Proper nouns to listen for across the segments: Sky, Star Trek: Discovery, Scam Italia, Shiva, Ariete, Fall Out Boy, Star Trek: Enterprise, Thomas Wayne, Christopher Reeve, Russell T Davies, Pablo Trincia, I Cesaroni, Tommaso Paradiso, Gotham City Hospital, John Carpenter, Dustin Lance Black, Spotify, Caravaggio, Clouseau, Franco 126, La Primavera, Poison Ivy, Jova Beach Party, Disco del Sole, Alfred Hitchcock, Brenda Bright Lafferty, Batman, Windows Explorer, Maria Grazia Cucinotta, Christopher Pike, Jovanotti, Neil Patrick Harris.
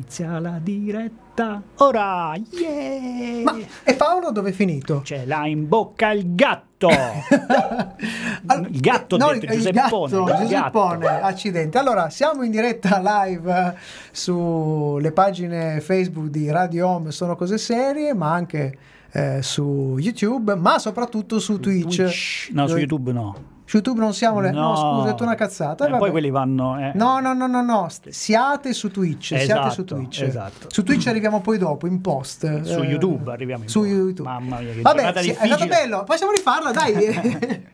Inizia la diretta ora! Yeah! Ma e Paolo dove è finito? Ce l'ha in bocca il gatto! Il gatto, no, detto, Giuseppone. Accidente. Allora, siamo in diretta live sulle pagine Facebook di Radio Home, sono cose serie, ma anche su YouTube, ma soprattutto su Twitch. No, su YouTube no. Su YouTube non siamo le... No, scusa, ho detto una cazzata. Poi quelli vanno... No. Siate su Twitch. Esatto, siate su Twitch. Esatto. Su Twitch arriviamo poi dopo, in post. Su YouTube arriviamo in su post. YouTube. Mamma mia, che giornata difficile. È stato bello. Possiamo rifarla, dai.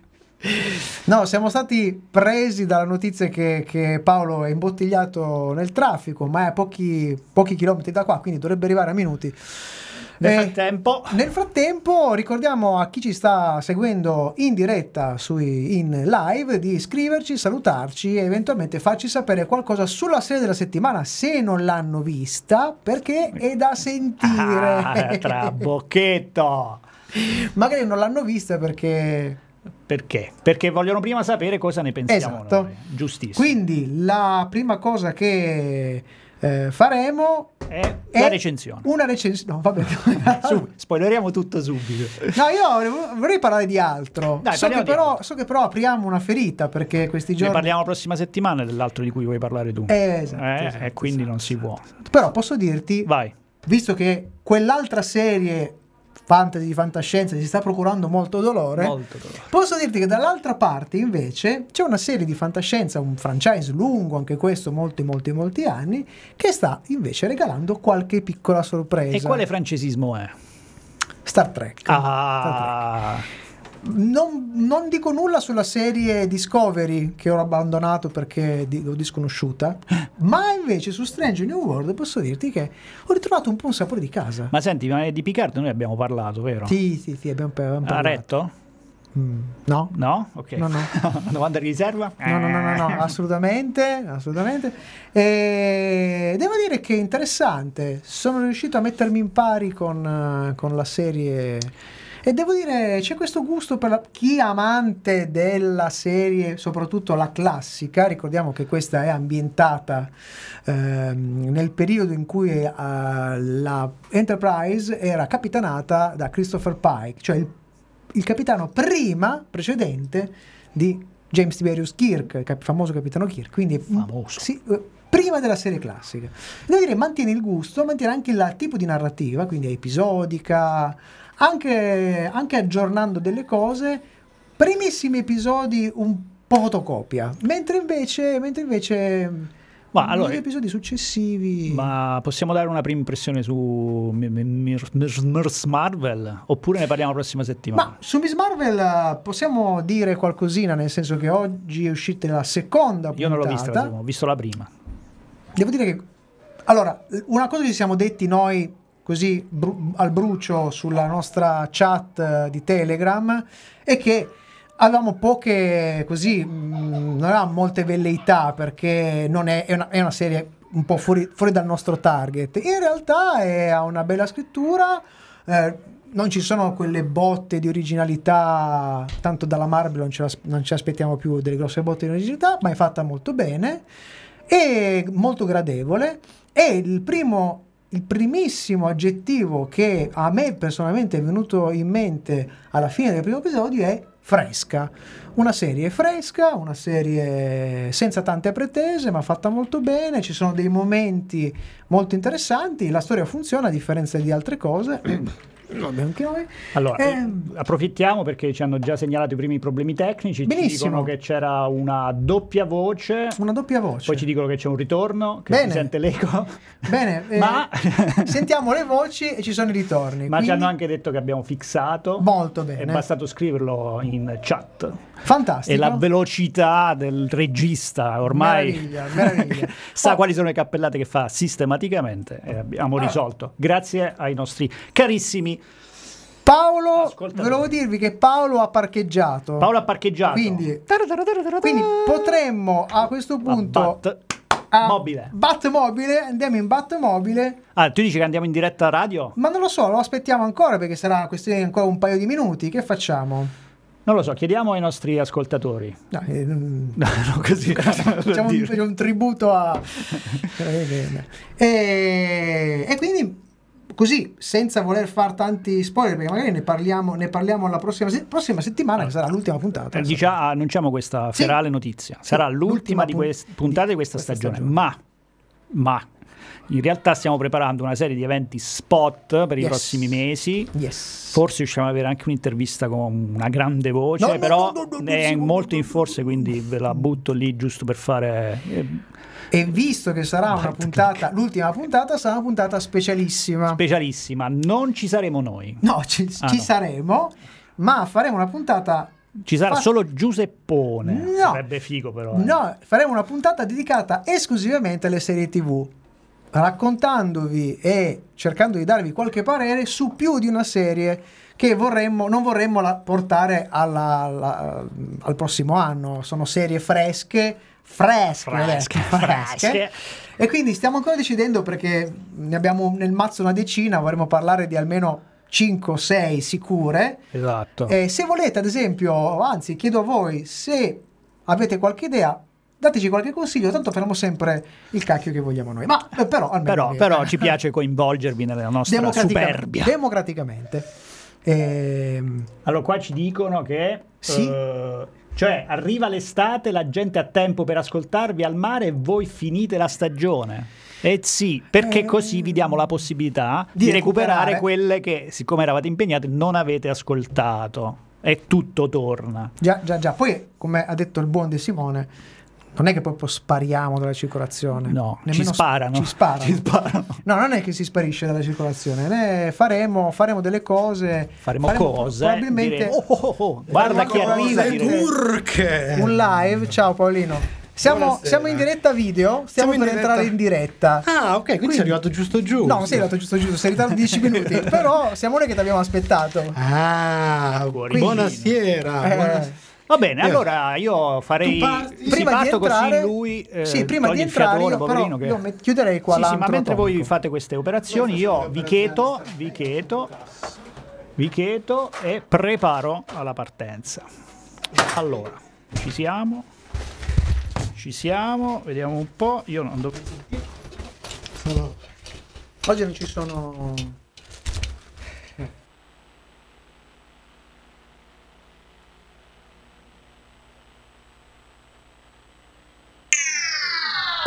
No, siamo stati presi dalla notizia che Paolo è imbottigliato nel traffico, ma è a pochi chilometri da qua, quindi dovrebbe arrivare a minuti. Nel frattempo ricordiamo a chi ci sta seguendo in diretta in live di iscriverci, salutarci e eventualmente farci sapere qualcosa sulla serie della settimana se non l'hanno vista, perché è da sentire. Trabocchetto. Magari non l'hanno vista perché vogliono prima sapere cosa ne pensiamo. Esatto. Noi. Giustissimo. Quindi la prima cosa che faremo è la recensione. Una recensione. No, vabbè. Spoileriamo tutto subito. No, io vorrei parlare di altro. Dai, so che però apriamo una ferita, perché questi giorni. Ne parliamo la prossima settimana dell'altro di cui vuoi parlare tu. Esatto, e quindi non si può. Però posso dirti, vai, visto che quell'altra serie fantasy di fantascienza si sta procurando molto dolore, posso dirti che dall'altra parte invece c'è una serie di fantascienza, un franchise lungo anche questo, molti anni, che sta invece regalando qualche piccola sorpresa. E quale francesismo è? Star Trek. Non dico nulla sulla serie Discovery, che ho abbandonato perché l'ho disconosciuta, ma invece su Strange New World posso dirti che ho ritrovato un po' un sapore di casa. Ma senti, ma di Picard noi abbiamo parlato, vero? Sì, abbiamo parlato. Ha retto? No. No? Ok. No. Domanda di riserva? No, assolutamente. Devo dire che è interessante, sono riuscito a mettermi in pari con la serie... E devo dire, c'è questo gusto per chi è amante della serie, soprattutto la classica. Ricordiamo che questa è ambientata nel periodo in cui la Enterprise era capitanata da Christopher Pike, cioè il capitano precedente di James Tiberius Kirk, famoso capitano Kirk. Quindi famoso. Sì, prima della serie classica. Devo dire, mantiene il gusto, mantiene anche il tipo di narrativa, quindi è episodica... Anche aggiornando delle cose, primissimi episodi un po' fotocopia, mentre invece gli episodi successivi. Ma possiamo dare una prima impressione su Miss Marvel, oppure ne parliamo la prossima settimana? Ma su Miss Marvel possiamo dire qualcosina, nel senso che oggi è uscita la seconda puntata. Io non l'ho vista, ho visto la prima. Devo dire che, allora, una cosa che ci siamo detti noi così al brucio sulla nostra chat di Telegram, e che avevamo poche, così non avevamo molte velleità, perché non è una serie un po' fuori dal nostro target. In realtà ha una bella scrittura, non ci sono quelle botte di originalità, tanto dalla Marvel non ci aspettiamo più delle grosse botte di originalità, ma è fatta molto bene e molto gradevole. E il primissimo aggettivo che a me personalmente è venuto in mente alla fine del primo episodio è fresca. Una serie fresca, una serie senza tante pretese, ma fatta molto bene. Ci sono dei momenti molto interessanti, la storia funziona a differenza di altre cose. Anche noi. Allora, approfittiamo perché ci hanno già segnalato i primi problemi tecnici. Benissimo. Ci dicono che c'era una doppia voce, poi ci dicono che c'è un ritorno, che si sente l'eco. Bene, ma sentiamo le voci e ci sono i ritorni. Ma quindi... ci hanno anche detto che abbiamo fissato molto bene. È bastato scriverlo in chat. Fantastico. E la velocità del regista ormai meraviglia. Sa quali sono le cappellate che fa sistematicamente, e abbiamo risolto. Grazie ai nostri carissimi Paolo. Ascoltami. Volevo dirvi che Paolo ha parcheggiato, quindi potremmo a questo punto Batmobile, andiamo in Batmobile. Tu dici che andiamo in diretta radio? Ma non lo so, lo aspettiamo ancora, perché sarà questione ancora un paio di minuti. Che facciamo? Non lo so, chiediamo ai nostri ascoltatori. No, no, così facciamo un tributo a... e quindi... Così, senza voler fare tanti spoiler, perché magari ne parliamo la prossima settimana, che sarà l'ultima puntata. Annunciamo questa ferale notizia. Sarà l'ultima puntata di questa stagione. Ma in realtà stiamo preparando una serie di eventi spot per i prossimi mesi. Yes. Forse riusciamo ad avere anche un'intervista con una grande voce, però è molto in forse, quindi ve la butto lì giusto per fare... E visto che sarà una puntata, l'ultima puntata sarà una puntata specialissima, non ci saremo noi. No, ci saremo, ma faremo una puntata... Ci sarà solo Giuseppone, sarebbe figo però. No, faremo una puntata dedicata esclusivamente alle serie TV, raccontandovi e cercando di darvi qualche parere su più di una serie che non vorremmo portare al prossimo anno. Sono serie fresche. E quindi stiamo ancora decidendo, perché ne abbiamo nel mazzo una decina, vorremmo parlare di almeno 5 o 6 sicure. Esatto. E se volete, ad esempio, anzi chiedo a voi, se avete qualche idea, dateci qualche consiglio, tanto faremo sempre il cacchio che vogliamo noi, ma però almeno però ci piace coinvolgervi nella nostra superbia democraticamente. Allora qua ci dicono che sì, cioè arriva l'estate, la gente ha tempo per ascoltarvi al mare e voi finite la stagione. E sì, perché così vi diamo la possibilità di recuperare quelle che, siccome eravate impegnati, non avete ascoltato. E tutto torna. Già. Poi, come ha detto il buon De Simone, non è che proprio spariamo dalla circolazione. No, ci sparano. No, non è che si sparisce dalla circolazione. Faremo delle cose. Faremo cose. Probabilmente. Direi, guarda chi arriva. Turche. Un live. Ciao Paolino. Siamo in diretta video, stiamo per entrare in diretta. Ah, ok, quindi sei arrivato giusto. No, non sei arrivato giusto, sei in ritardo di 10 minuti, però siamo noi che ti abbiamo aspettato. Ah, buonasera. Va bene, allora io farei... prima di entrare io, poverino, però io chiuderei qua l'altro. Sì, ma mentre voi fate queste operazioni io vi cheto e preparo alla partenza. Allora, ci siamo, vediamo un po'. Io non do... Oggi non ci sono...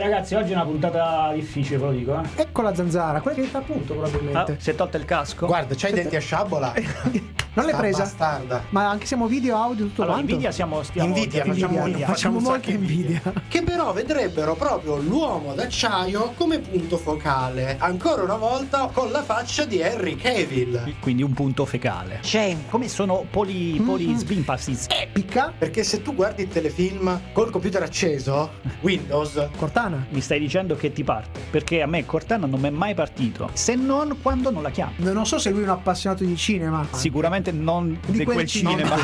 Ragazzi, oggi è una puntata difficile, ve lo dico. Ecco la zanzara, quella che ti appunto probabilmente. Si è tolto il casco. Guarda, c'hai i denti a sciabola. Non l'hai presa? Bastarda. Ma anche siamo video, audio, tutto allora, quanto. Invidia facciamo molta invidia. Che però vedrebbero proprio l'uomo d'acciaio come punto focale. Ancora una volta con la faccia di Henry Cavill. Quindi un punto fecale. C'è, come sono svimpassi. Epica. Perché se tu guardi il telefilm col computer acceso, Windows, Cortana. Mi stai dicendo che ti parte? Perché a me Cortana non mi è mai partito, se non quando non la chiamo. Non so se lui è un appassionato di cinema. Sicuramente non di quel cinema.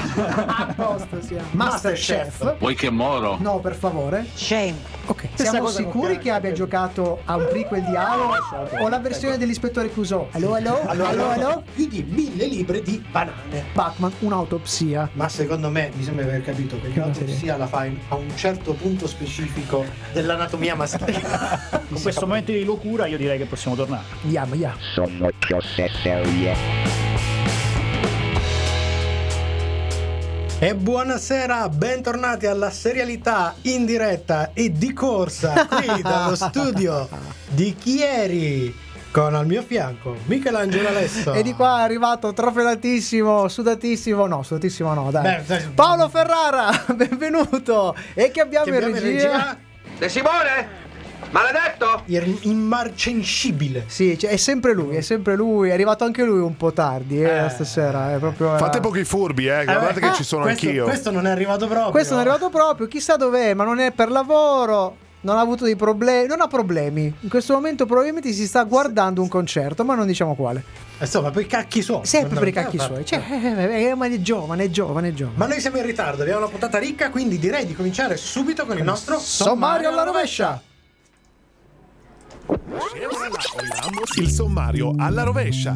Masterchef. Vuoi che moro? No, per favore. Shame. Ok. Siamo sicuri che abbia giocato a un prequel di Halo o la versione dell'ispettore Clouseau? Allora. Più di 1000 libbre di banane. Batman, un'autopsia. Ma secondo me, mi sembra di aver capito che l'autopsia la fai a un certo punto specifico dell'anatomia maschile. In questo momento di locura io direi che possiamo tornare. Yeah. Sono cose serie. E buonasera, bentornati alla serialità in diretta e di corsa qui dallo studio di Chieri, con al mio fianco Michelangelo Alesso. E di qua è arrivato trafelatissimo, sudatissimo, Paolo Ferrara, benvenuto. E che abbiamo in regia? De Simone! Maledetto? Immarcensibile. Sì, cioè, è sempre lui. È arrivato anche lui un po' tardi stasera. È proprio, fate pochi furbi, guardate che ci sono questo, anch'io. Questo non è arrivato proprio. Chissà dov'è, ma non è per lavoro. Non ha avuto dei problemi. Non ha problemi. In questo momento probabilmente si sta guardando un concerto, ma non diciamo quale. Insomma, per i cacchi suoi. Sempre per i cacchi suoi. Cioè, ma è giovane, giovane. Ma noi siamo in ritardo, abbiamo una puntata ricca, quindi direi di cominciare subito con il nostro sommario alla rovescia. Il sommario alla rovescia.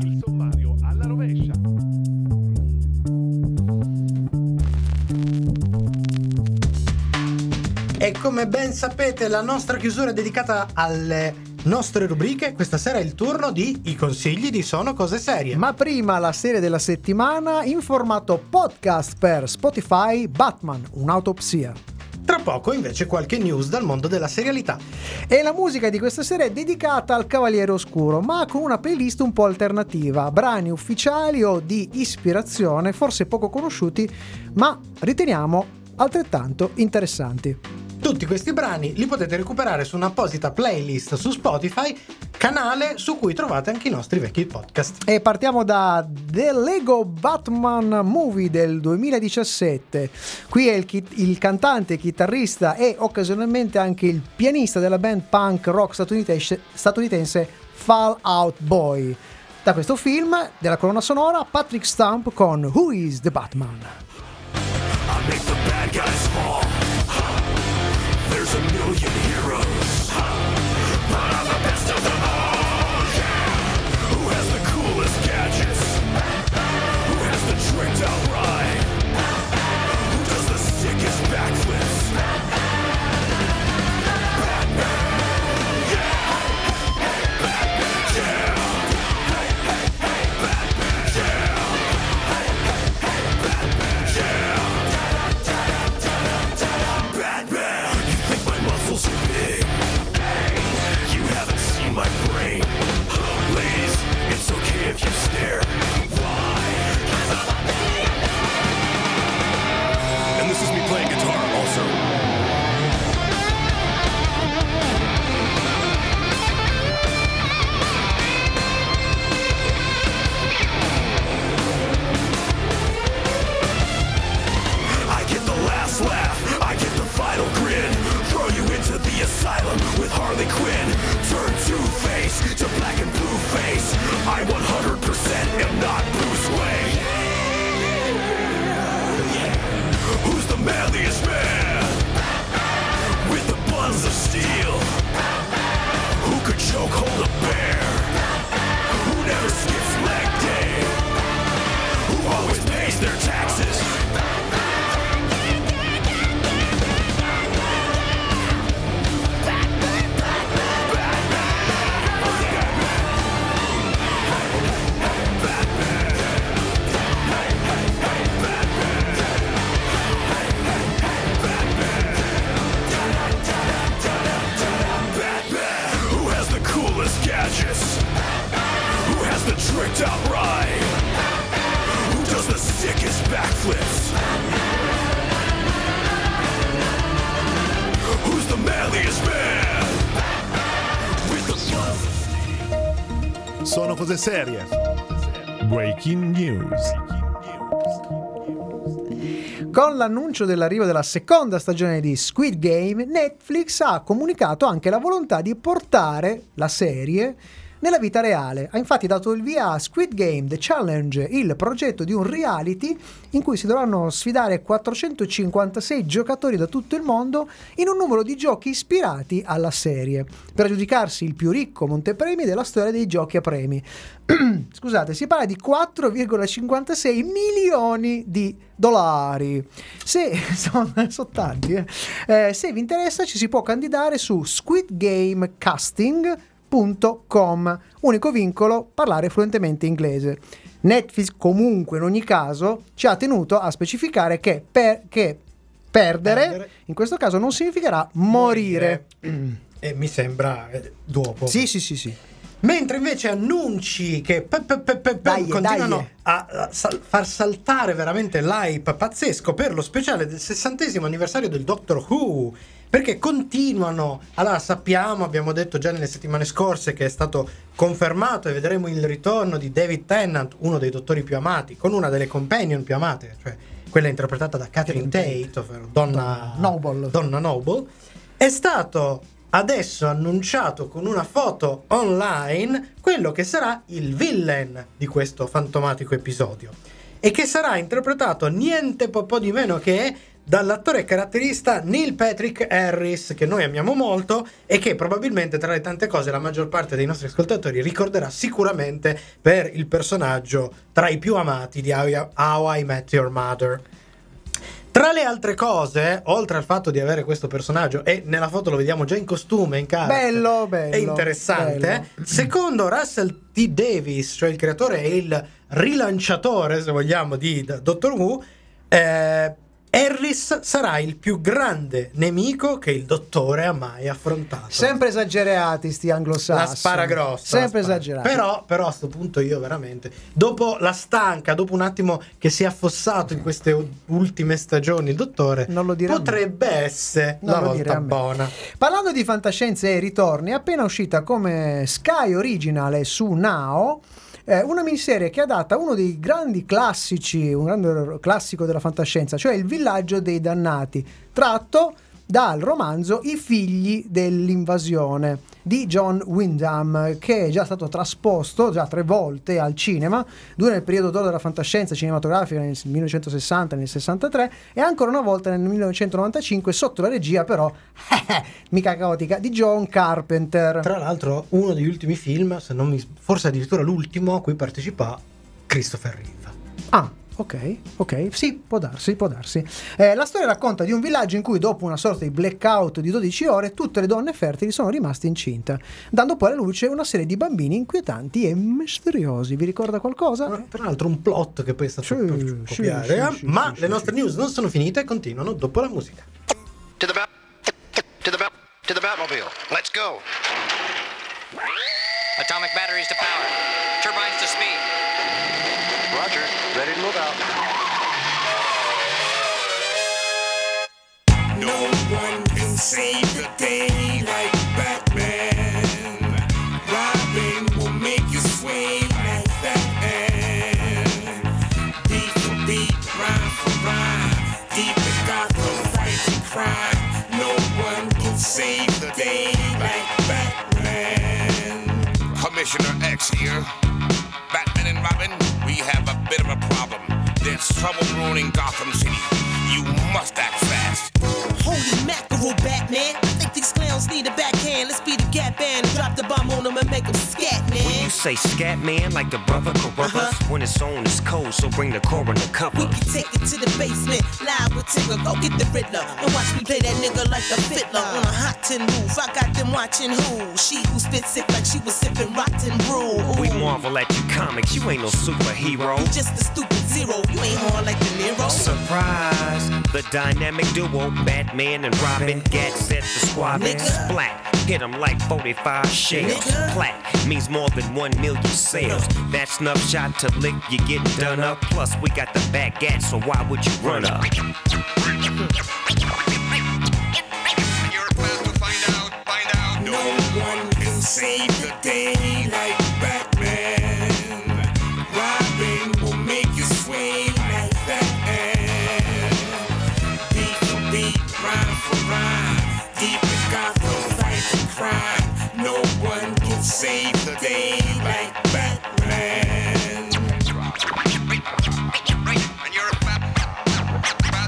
E come ben sapete, la nostra chiusura è dedicata alle nostre rubriche. Questa sera è il turno di I consigli di Sono Cose Serie. Ma prima la serie della settimana in formato podcast per Spotify, Batman, un'autopsia. Tra poco invece qualche news dal mondo della serialità. E la musica di questa serie è dedicata al Cavaliere Oscuro, ma con una playlist un po' alternativa, brani ufficiali o di ispirazione, forse poco conosciuti, ma riteniamo altrettanto interessanti. Tutti questi brani li potete recuperare su un'apposita playlist su Spotify, canale su cui trovate anche i nostri vecchi podcast. E partiamo da The Lego Batman Movie del 2017. Qui è il cantante, chitarrista e occasionalmente anche il pianista della band punk rock statunitense Fall Out Boy. Da questo film, della colonna sonora, Patrick Stump con Who is the Batman? I make the bad guys fall. There's a million heroes, but I'm the best of them all, yeah! Who has the coolest gadgets? Who has the tricked out ride? Who does the sickest backflips? Batman, yeah! Hey, Batman, yeah! Hey, Batman, yeah! Hey, Batman, yeah! Batman! My brain. Ladies, it's okay if you stare. Why? Cause I'm a billionaire. And this is me playing guitar also. I get the last laugh, I get the final grin. Throw you into the asylum with Harley Quinn. Turn Two-Face to black and blue face. I 100% am not Bruce Wayne. Yeah. Who's the manliest man? With the buns of steel. Who could choke hold a bear? Who never skips leg day? Who always pays their taxes? Tricked out ride. Who does the sickest backflips? Who's the manliest man? With the Sono Cose Serie. Breaking News. Con l'annuncio dell'arrivo della seconda stagione di Squid Game, Netflix ha comunicato anche la volontà di portare la serie nella vita reale. Ha infatti dato il via a Squid Game The Challenge, il progetto di un reality in cui si dovranno sfidare 456 giocatori da tutto il mondo in un numero di giochi ispirati alla serie, per aggiudicarsi il più ricco montepremi della storia dei giochi a premi. Scusate, si parla di 4,56 milioni di dollari. Sono tanti, se vi interessa ci si può candidare su squidgamecasting.com. Unico vincolo: parlare fluentemente inglese. Netflix comunque in ogni caso ci ha tenuto a specificare che perdere in questo caso non significherà morire. Mi sembra dopo. Sì. Mentre invece annunci che continuano a far saltare veramente l'hype pazzesco per lo speciale del 60° anniversario del Doctor Who, perché continuano. Allora, sappiamo, abbiamo detto già nelle settimane scorse che è stato confermato e vedremo il ritorno di David Tennant, uno dei dottori più amati, con una delle companion più amate, cioè quella interpretata da Catherine Tate, ovvero Donna Noble. È stato adesso annunciato con una foto online quello che sarà il villain di questo fantomatico episodio, e che sarà interpretato niente po' di meno che dall'attore caratterista Neil Patrick Harris, che noi amiamo molto e che probabilmente, tra le tante cose, la maggior parte dei nostri ascoltatori ricorderà sicuramente per il personaggio tra i più amati di How I Met Your Mother. Tra le altre cose, oltre al fatto di avere questo personaggio, e nella foto lo vediamo già in costume, in casa, bello, è interessante, bello. Secondo Russell T. Davies, cioè il creatore e il rilanciatore, se vogliamo, di Doctor Who, Harris sarà il più grande nemico che il dottore ha mai affrontato. Sempre esagerati sti anglosassoni, la spara grossa, sempre esagerati. Però a sto punto io veramente, dopo la stanca, dopo un attimo che si è affossato in queste ultime stagioni il dottore, non lo dirà, potrebbe essere la volta buona. Parlando di fantascienza e ritorni, è appena uscita come Sky originale su Now una miniserie che adatta uno dei grandi classici, un grande classico della fantascienza, cioè Il villaggio dei dannati, tratto dal romanzo I figli dell'invasione di John Wyndham, che è già stato trasposto già 3 volte al cinema, 2 nel periodo d'oro della fantascienza cinematografica nel 1960 e nel 63, e ancora una volta nel 1995 sotto la regia però mica caotica di John Carpenter. Tra l'altro uno degli ultimi film, se non mi forse addirittura l'ultimo, a cui partecipa Christopher Reeve. Ok, sì, può darsi. La storia racconta di un villaggio in cui, dopo una sorta di blackout di 12 ore, tutte le donne fertili sono rimaste incinte, dando poi alla luce una serie di bambini inquietanti e misteriosi. Vi ricorda qualcosa? Tra l'altro un plot che poi è stato copiare. Ma le nostre news non sono finite e continuano dopo la musica. To the Batmobile, let's go! Atomic batteries to power, turbines to speed. Roger, ready to move out. No one can save the day like Batman. Robin will make you sway like Batman. Beat for beat, rhyme for rhyme. Deep in Gotham, fight and crime. No one can save the day like Batman. Commissioner X here. Batman and Robin, we have a bit of a problem. There's trouble ruining Gotham City. You must act fast. Holy mackerel, Batman. I think these clowns need a backhand. Let's be the Gat Band and drop the bomb on them and make them scat, man. When you say scat, man, like the brother Carruthers, when it's on, it's cold, so bring the coroner cover. We can take it to the basement, live with Tigger, go get the Riddler. And watch me play that nigga like a fiddler on a hot tin roof. I got them watching who? She who spit sick like she was sipping rotten brew. Ooh. We marvel at you comics, you ain't no superhero. You just a stupid zero, you ain't hard like De Niro. Surprise, the dynamic duo, Batman and Robin, Gat set the squad. Splat, hit them like 45 shells. Plat means more than 1 million sales. That snuff shot to lick, you get done up. Plus we got the back Gat, so why would you run up? You're about to find out. No one can save the day like Batman. Robin will make you sway like Batman. Beat for beat, rhyme for rhyme. Deep in Gotham, fight for crime. No one can save the day like Batman. And you're about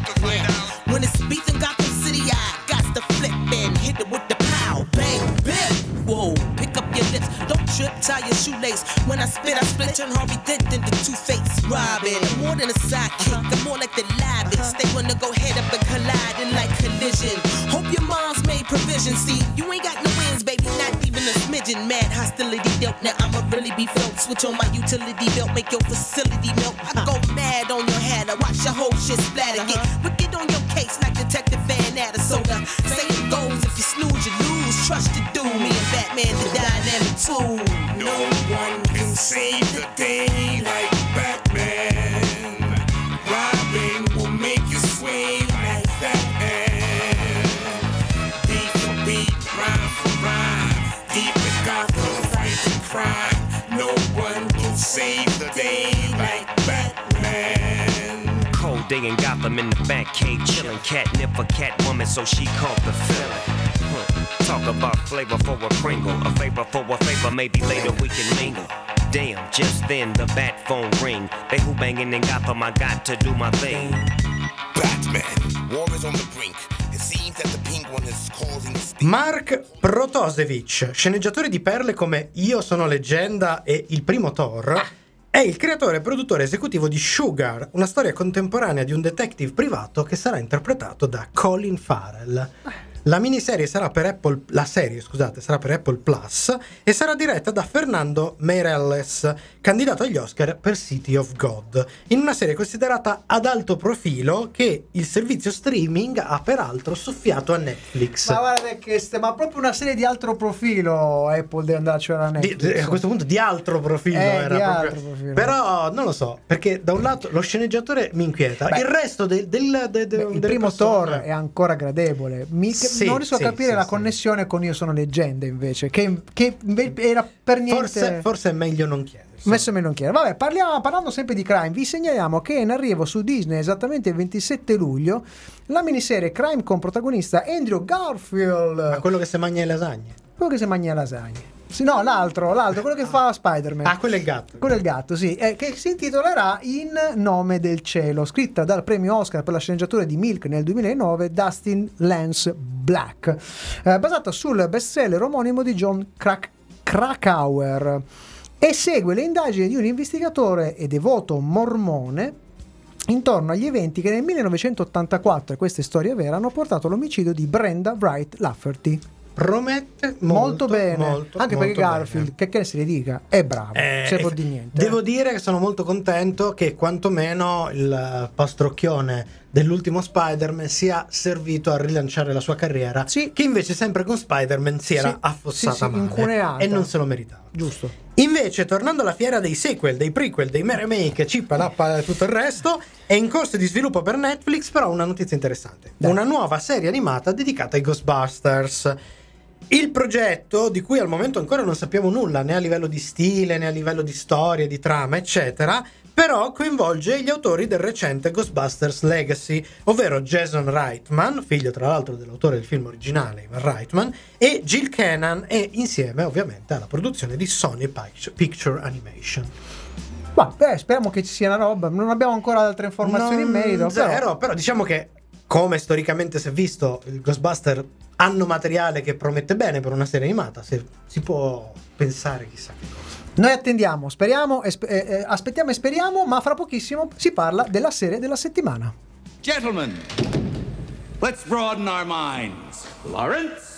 to find out. When it's beat in Gotham City, I got to flip and hit it with the pow. Bang, bang. Whoa, pick up your lips. Don't trip, tie your shoelace. When I spit, I split. Turn Harvey Dent into Two-Face Robin. I'm more than a sidekick, I'm more like the live. They wanna go head up and collide in like collision. Hope your mom's made provision. See, you ain't got no wins, baby, not even a smidgen. Mad hostility dealt, now I'ma really be felt. Switch on my utility belt, make your facility melt. I go mad on your head, I watch your whole shit splatter. Get wicked on your case like Detective Van Adder. Soda, say it goes, if you snooze, you lose. trust to do me and Batman the dynamic fool. No one can save the day like Batman. Robin will make you sway like Batman. Beat for beat, rhyme for rhyme. Deep in Gotham, fight for crime. No one can save the day like Batman. Cold day in Gotham in the Batcave, chillin', catnip for Catwoman, so she caught the feeling. Talk about flavor for a Pringle, a favor for a favor, maybe later we can mingle. Damn, just then the bat phone ring. They who bangin' in Gotham, I got to do my thing. Batman, war is on the brink. It seems that the pink one is causing the stink. Mark Protosevich, sceneggiatore di perle come Io sono leggenda e Il primo Thor. Ah. È il creatore e produttore esecutivo di Sugar, una storia contemporanea di un detective privato che sarà interpretato da Colin Farrell. La miniserie sarà per Apple, la serie, scusate, sarà per Apple Plus e sarà diretta da Fernando Meirelles, candidato agli Oscar per City of God, in una serie considerata ad alto profilo che il servizio streaming ha peraltro soffiato a Netflix. Ma guarda che ma proprio una serie di alto profilo Apple deve andarci a Netflix. A questo punto di alto profilo era di proprio altro profilo. Però non lo so, perché da un lato lo sceneggiatore mi inquieta, il resto del primo Thor è ancora gradevole. Non riesco a capire la connessione con Io sono leggenda invece, che era per niente. Forse è meglio non chiedere. Messo me non chiaro. Vabbè, parlando sempre di crime, vi segnaliamo che è in arrivo su Disney esattamente il 27 luglio la miniserie Crime con protagonista Andrew Garfield. Ma quello che si mangia le lasagne. Sì, no, l'altro, quello che fa Spider-Man. Ah, quello è il gatto. Sì, che si intitolerà In nome del cielo, scritta dal premio Oscar per la sceneggiatura di Milk nel 2009, Dustin Lance Black, basata sul bestseller omonimo di John Krakauer. E segue le indagini di un investigatore e devoto mormone intorno agli eventi che nel 1984, queste storie vere, hanno portato all'omicidio di Brenda Bright Lafferty. Promette molto bene, anche molto perché Garfield, che se ne dica, è bravo, se può di niente. Devo dire che sono molto contento che quantomeno il pastrocchione dell'ultimo Spider-Man sia servito a rilanciare la sua carriera, sì, che invece sempre con Spider-Man si era affossata male e non se lo meritava. Giusto. Invece, tornando alla fiera dei sequel, dei prequel, dei remake, cippa, lappa e tutto il resto, è in corso di sviluppo per Netflix però una notizia interessante. Dai. Una nuova serie animata dedicata ai Ghostbusters. Il progetto, di cui al momento ancora non sappiamo nulla, né a livello di stile, né a livello di storie, di trama, eccetera, però coinvolge gli autori del recente Ghostbusters Legacy, ovvero Jason Reitman, figlio tra l'altro dell'autore del film originale, Ivan Reitman, e Jill Kennan, e insieme ovviamente alla produzione di Sony Picture Animation. Beh, speriamo che ci sia una roba, non abbiamo ancora altre informazioni in merito. Però diciamo che, come storicamente si è visto, il Ghostbuster hanno materiale che promette bene per una serie animata, se si può pensare chissà che cosa. Noi attendiamo, speriamo, aspettiamo e speriamo, ma fra pochissimo si parla della serie della settimana. Gentlemen, let's broaden our minds. Lawrence?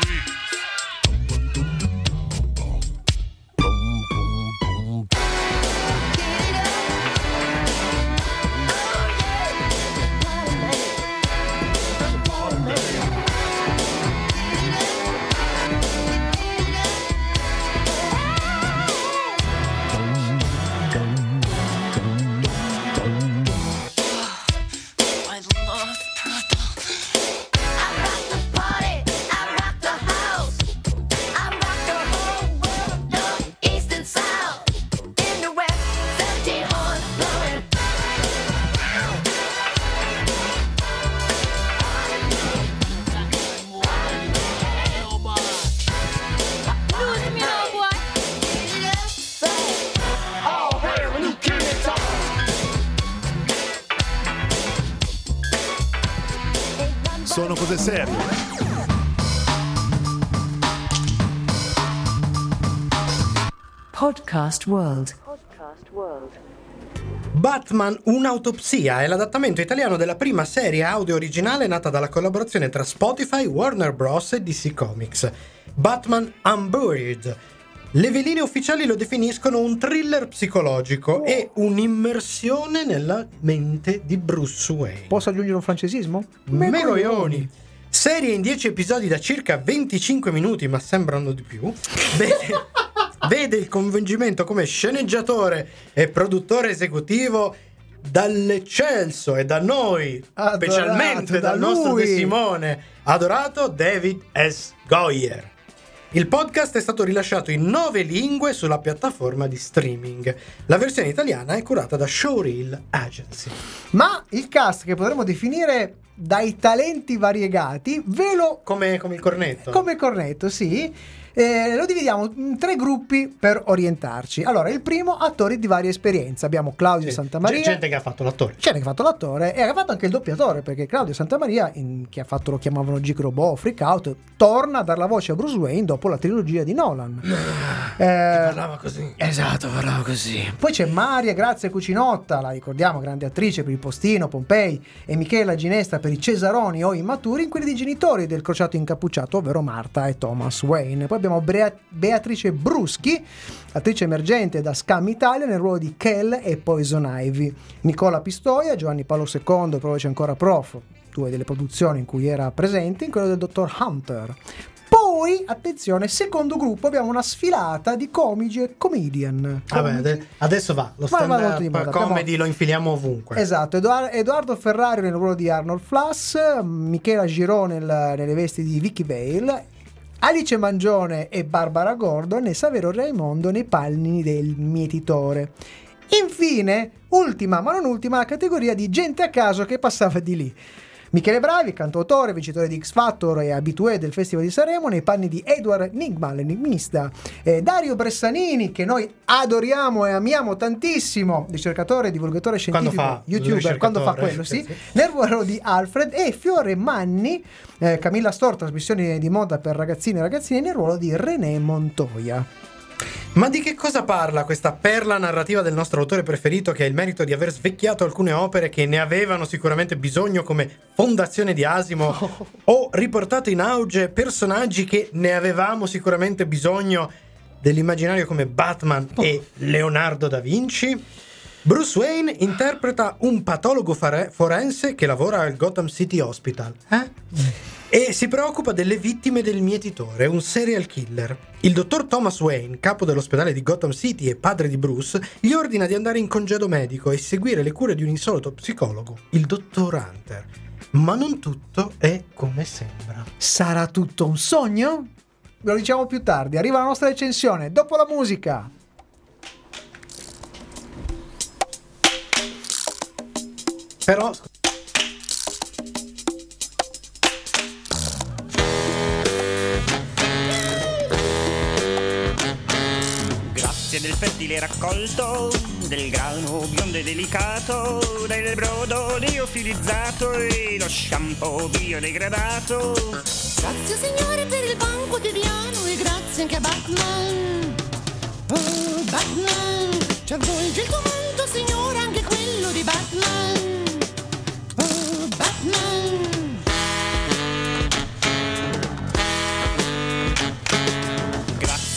Please. sono cose serie. Podcast World. Batman, un'autopsia è l'adattamento italiano della prima serie audio originale nata dalla collaborazione tra Spotify, Warner Bros. E DC Comics. Batman Unburied. Le veline ufficiali lo definiscono un thriller psicologico e un'immersione nella mente di Bruce Wayne. Posso aggiungere un francesismo? Meroioni. Serie in 10 episodi da circa 25 minuti, ma sembrano di più. Bene. Vede il coinvolgimento come sceneggiatore e produttore esecutivo dall'eccelso e da noi, adorato, specialmente dal nostro De Simone, adorato David S. Goyer. Il podcast è stato rilasciato in 9 lingue sulla piattaforma di streaming. La versione italiana è curata da Showreel Agency. Ma il cast, che potremmo definire dai talenti variegati, come il cornetto. Come il cornetto, sì. Lo dividiamo in 3 gruppi per orientarci. Allora, il primo, attori di varia esperienza. Abbiamo Claudio Santamaria. Gente che ha fatto l'attore. Gente che ha fatto l'attore e ha fatto anche il doppiatore, perché Claudio Santamaria, che ha fatto, lo chiamavano Geek Robot, Freak Out, torna a dar la voce a Bruce Wayne dopo la trilogia di Nolan. Parlava così. Esatto, parlava così. Poi c'è Maria Grazia Cucinotta, la ricordiamo, grande attrice per Il Postino, Pompei, e Michela Ginestra per I Cesaroni o Immaturi, in quelli dei genitori del Crociato Incappucciato, ovvero Marta e Thomas Wayne. Poi abbiamo Beatrice Bruschi, attrice emergente da Scam Italia nel ruolo di Kel e Poison Ivy, Nicola Pistoia, Giovanni Paolo II, però c'è ancora Prof, 2 delle produzioni in cui era presente, in quello del Dottor Hunter. Poi, attenzione, secondo gruppo, abbiamo una sfilata di comici e comedian. Vabbè, adesso va, lo stand-up comedy lo infiliamo ovunque. Esatto, Edoardo Ferrari nel ruolo di Arnold Flass, Michela Girò nelle vesti di Vicky Vale, Alice Mangione e Barbara Gordon e Saverio Raimondo nei panni del mietitore. Infine, ultima ma non ultima, la categoria di gente a caso che passava di lì. Michele Bravi, cantautore, vincitore di X Factor e abitué del Festival di Sanremo, nei panni di Edward Nigma, l'enigmista. Dario Bressanini, che noi adoriamo e amiamo tantissimo, ricercatore, divulgatore scientifico, youtuber, quando fa quello, sì, nel ruolo di Alfred, e Fiore Manni, Camilla Stor, trasmissioni di moda per ragazzini e ragazzine, nel ruolo di René Montoya. Ma di che cosa parla questa perla narrativa del nostro autore preferito, che ha il merito di aver svecchiato alcune opere che ne avevano sicuramente bisogno, come Fondazione di Asimo, o riportato in auge personaggi che ne avevamo sicuramente bisogno dell'immaginario, come Batman e Leonardo da Vinci? Bruce Wayne interpreta un patologo forense che lavora al Gotham City Hospital. E si preoccupa delle vittime del mietitore, un serial killer. Il dottor Thomas Wayne, capo dell'ospedale di Gotham City e padre di Bruce, gli ordina di andare in congedo medico e seguire le cure di un insolito psicologo, il dottor Hunter. Ma non tutto è come sembra. Sarà tutto un sogno? Lo diciamo più tardi, arriva la nostra recensione, dopo la musica! Però... del fertile raccolto, del grano biondo e delicato, del brodo liofilizzato e lo shampoo biodegradato. Grazie signore per il buon quotidiano e grazie anche a Batman. Oh Batman, ci avvolge il tuo manto signore, anche quello di Batman. Oh Batman.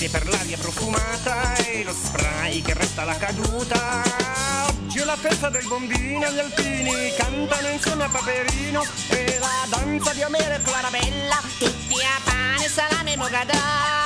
Per l'aria profumata e lo spray che resta alla caduta. Oggi è la festa del bombino, gli alpini cantano insieme a Paperino e la danza di Omero e Clarabella, tutti a pane, salame e mogadà.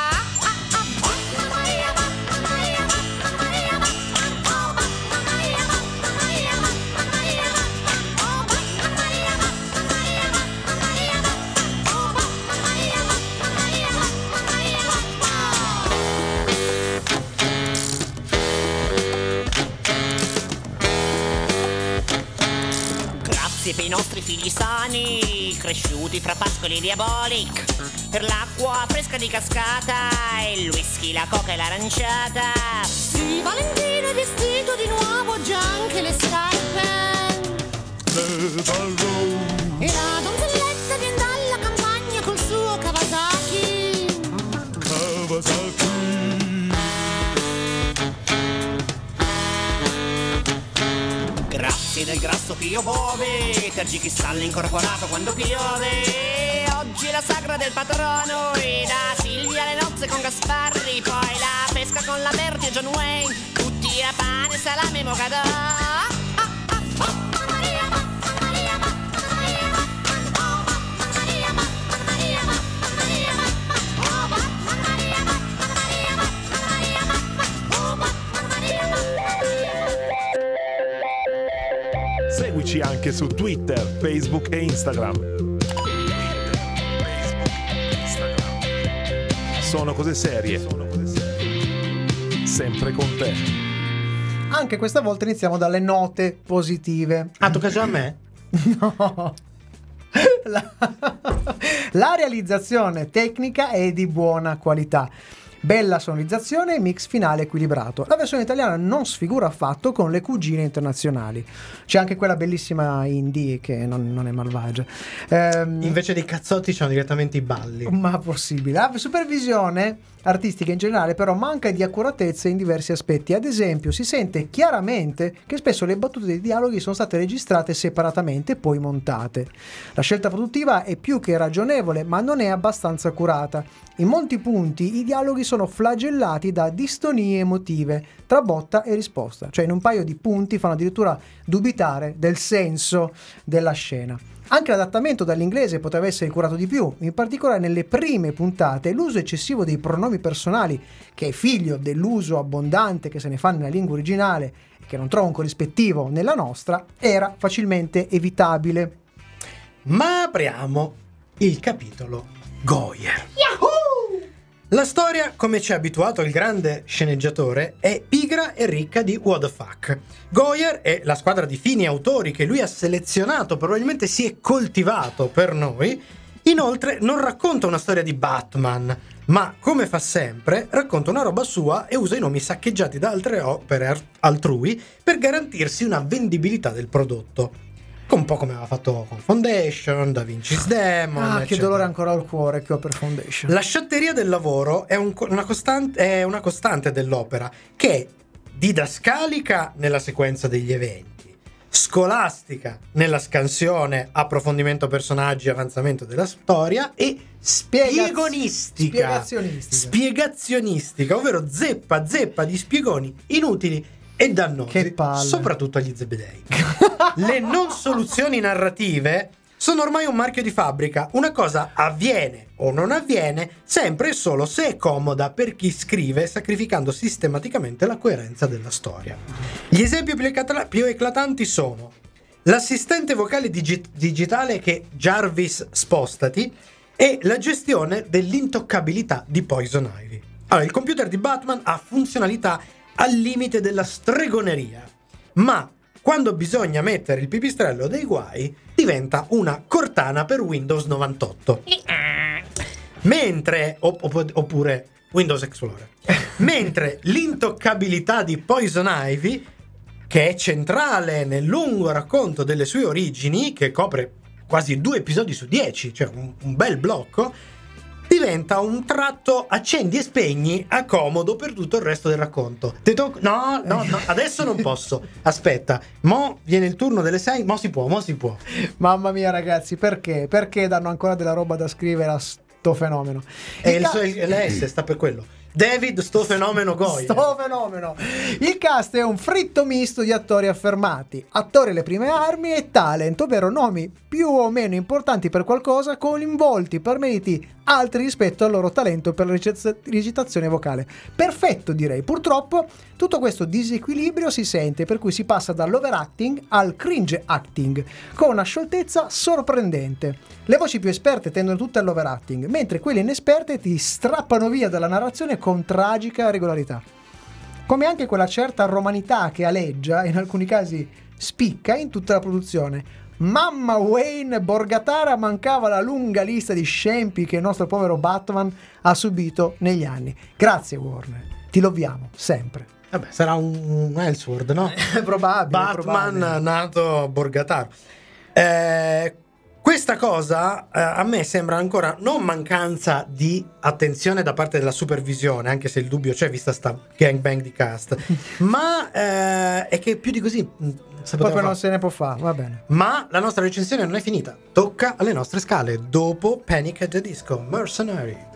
Per i nostri figli sani, cresciuti fra pascoli diabolic, per l'acqua fresca di cascata, e il whisky, la coca e l'aranciata. Sì, Valentino è vestito di nuovo, già anche le scarpe. E la donzelletta viene da Pio Bove, tergi cristallo incorporato quando piove. Oggi è la sagra del patrono e da Silvia le nozze con Gasparri, poi la pesca con la Berti e John Wayne, tutti a pane, salame e mocadò. Seguici anche su Twitter, Facebook e Instagram. Sono cose serie. Sempre con te. Anche questa volta iniziamo dalle note positive. Ah, tocca già a me? No. La realizzazione tecnica è di buona qualità. Bella sonorizzazione e mix finale equilibrato. La versione italiana non sfigura affatto con le cugine internazionali. C'è anche quella bellissima indie che non è malvagia. Invece dei cazzotti c'hanno direttamente i balli. Ma possibile. La supervisione artistica in generale però manca di accuratezza in diversi aspetti. Ad esempio si sente chiaramente che spesso le battute dei dialoghi sono state registrate separatamente e poi montate. La scelta produttiva è più che ragionevole, ma non è abbastanza accurata. In molti punti i dialoghi sono flagellati da distonie emotive tra botta e risposta, cioè in un paio di punti fanno addirittura dubitare del senso della scena. Anche l'adattamento dall'inglese poteva essere curato di più, in particolare nelle prime puntate l'uso eccessivo dei pronomi personali, che è figlio dell'uso abbondante che se ne fa nella lingua originale e che non trova un corrispettivo nella nostra, era facilmente evitabile. Ma apriamo il capitolo Goyer. Yahoo! La storia, come ci ha abituato il grande sceneggiatore, è pigra e ricca di what the fuck. Goyer e la squadra di fini autori che lui ha selezionato, probabilmente si è coltivato per noi, inoltre non racconta una storia di Batman, ma come fa sempre racconta una roba sua e usa i nomi saccheggiati da altre opere altrui per garantirsi una vendibilità del prodotto. Un po' come aveva fatto con Foundation, Da Vinci's Demon, eccetera. Che dolore ancora al cuore che ho per Foundation. La sciatteria del lavoro è una costante dell'opera, che è didascalica nella sequenza degli eventi, scolastica nella scansione, approfondimento personaggi, avanzamento della storia, e spiegazionistica, ovvero zeppa di spiegoni inutili e dannosi, soprattutto agli zebedei. Le non soluzioni narrative sono ormai un marchio di fabbrica. Una cosa avviene o non avviene sempre e solo se è comoda per chi scrive, sacrificando sistematicamente la coerenza della storia. Gli esempi più eclatanti sono l'assistente vocale digitale che Jarvis spostati e la gestione dell'intoccabilità di Poison Ivy. Allora, il computer di Batman ha funzionalità al limite della stregoneria, ma quando bisogna mettere il pipistrello dei guai diventa una Cortana per Windows 98. Mentre oppure Windows Explorer. Mentre l'intoccabilità di Poison Ivy, che è centrale nel lungo racconto delle sue origini, che copre quasi 2 episodi su 10, cioè un bel blocco, diventa un tratto accendi e spegni a comodo per tutto il resto del racconto. No, adesso non posso. Aspetta, mo viene il turno delle 6, mo si può. Mamma mia ragazzi, perché? Perché danno ancora della roba da scrivere a sto fenomeno? E la S sta per quello. David sto fenomeno Goyer. Il cast è un fritto misto di attori affermati, attori alle prime armi e talent, ovvero nomi più o meno importanti per qualcosa coinvolti per meriti altri rispetto al loro talento per la recitazione vocale. Perfetto, direi. Purtroppo tutto questo disequilibrio si sente, per cui si passa dall'overacting al cringe acting con una scioltezza sorprendente. Le voci più esperte tendono tutte all'overacting, mentre quelle inesperte ti strappano via dalla narrazione con tragica regolarità, come anche quella certa romanità che aleggia e in alcuni casi spicca in tutta la produzione. Mamma Wayne Borgatara, mancava la lunga lista di scempi che il nostro povero Batman ha subito negli anni. Grazie Warner, ti loviamo sempre. Vabbè, sarà un Elseworld, no? Probabile. Nato Borgatara. Questa cosa a me sembra ancora non mancanza di attenzione da parte della supervisione, anche se il dubbio c'è vista sta gangbang di cast, ma è che più di così Se proprio non se ne può fare, va bene. Ma la nostra recensione non è finita. Tocca alle nostre scale. Dopo Panic! At the Disco, Mercenary.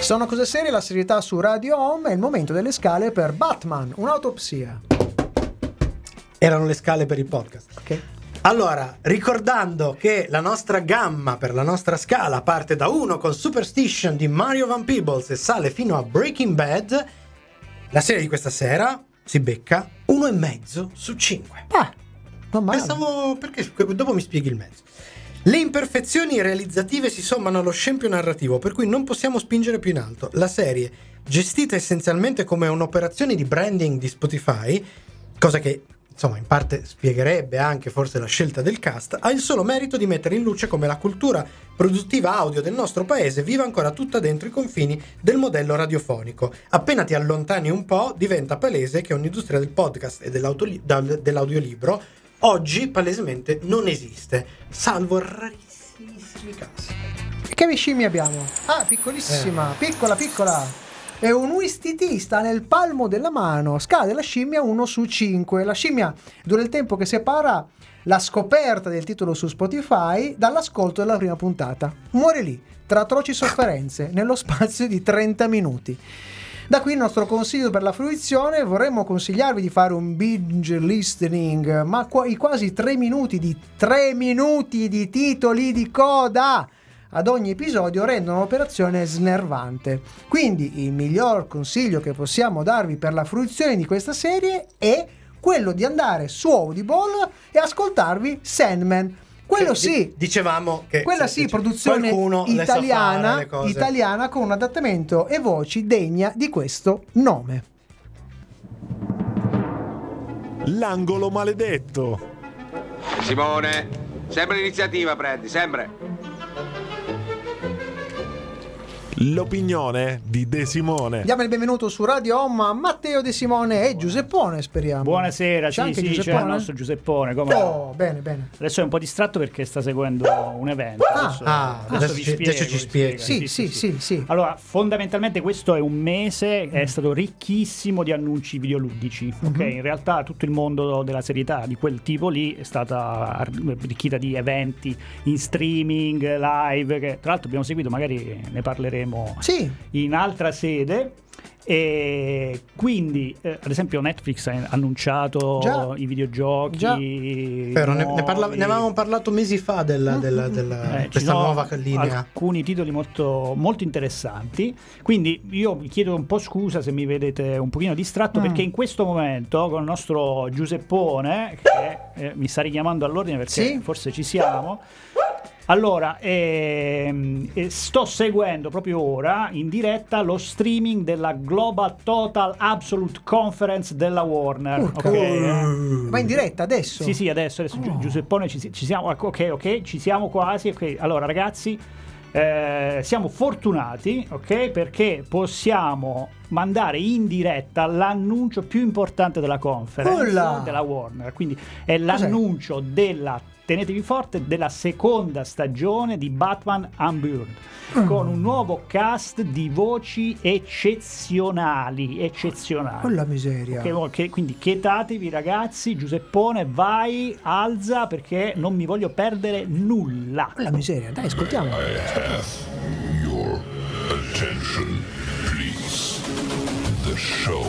Sono cose serie, la serietà su Radio Home. È il momento delle scale per Batman, un'autopsia. Erano le scale per il podcast. Ok. Allora, ricordando che la nostra gamma per la nostra scala parte da 1 con Superstition di Mario Van Peebles e sale fino a Breaking Bad, la serie di questa sera si becca 1,5 su 5. Ah, non male. Pensavo, perché dopo mi spieghi il mezzo. Le imperfezioni realizzative si sommano allo scempio narrativo, per cui non possiamo spingere più in alto. La serie, gestita essenzialmente come un'operazione di branding di Spotify, cosa che insomma in parte spiegherebbe anche forse la scelta del cast, ha il solo merito di mettere in luce come la cultura produttiva audio del nostro paese viva ancora tutta dentro i confini del modello radiofonico. Appena ti allontani un po', diventa palese che un'industria del podcast e dell'audiolibro oggi palesemente non esiste, salvo rarissimi casi. Che scimmie abbiamo? Ah, piccolissima, piccola. È un uistitista nel palmo della mano. Scala della scimmia 1 su 5. La scimmia dura il tempo che separa la scoperta del titolo su Spotify dall'ascolto della prima puntata. Muore lì, tra atroci sofferenze, nello spazio di 30 minuti. Da qui il nostro consiglio per la fruizione: vorremmo consigliarvi di fare un binge listening, ma i quasi 3 minuti di titoli di coda ad ogni episodio rendono l'operazione snervante. Quindi il miglior consiglio che possiamo darvi per la fruizione di questa serie è quello di andare su Audible e ascoltarvi Sandman. Quello sì, dicevamo che quella sì, produzione italiana con un adattamento e voci degna di questo nome. L'angolo maledetto. Simone, sempre l'iniziativa prendi, sempre. L'opinione di De Simone. Diamo il benvenuto su Radio Home a Matteo De Simone e Giuseppone, speriamo. Buonasera, c'è anche Giuseppone? C'è il nostro Giuseppone. Come bene. Adesso è un po' distratto perché sta seguendo un evento. Adesso ci spiega. Sì. Allora, fondamentalmente questo è un mese è stato ricchissimo di annunci videoludici. Ok, in realtà tutto il mondo della serietà di quel tipo lì è stata arricchita di eventi in streaming, live, che tra l'altro abbiamo seguito, magari ne parleremo in altra sede. E quindi ad esempio Netflix ha annunciato i videogiochi. Però ne avevamo parlato mesi fa della questa nuova linea. Alcuni titoli molto, molto interessanti. Quindi io vi chiedo un po' scusa se mi vedete un pochino distratto, perché in questo momento con il nostro Giuseppone, che mi sta richiamando all'ordine perché forse ci siamo, Allora, sto seguendo proprio ora in diretta lo streaming della Global Total Absolute Conference della Warner. Ma in diretta adesso? Sì, sì, adesso Giuseppone, ci siamo, ok, ci siamo quasi, ok. Allora ragazzi, siamo fortunati, ok, perché possiamo mandare in diretta l'annuncio più importante della conference della Warner, quindi è l'annuncio della, tenetevi forte, della seconda stagione di Batman Unburned, con un nuovo cast di voci eccezionali. Con la miseria. Okay, quindi chetatevi ragazzi, Giuseppone vai, alza, perché non mi voglio perdere nulla. Con la miseria, dai, ascoltiamo. Your attention, please. The show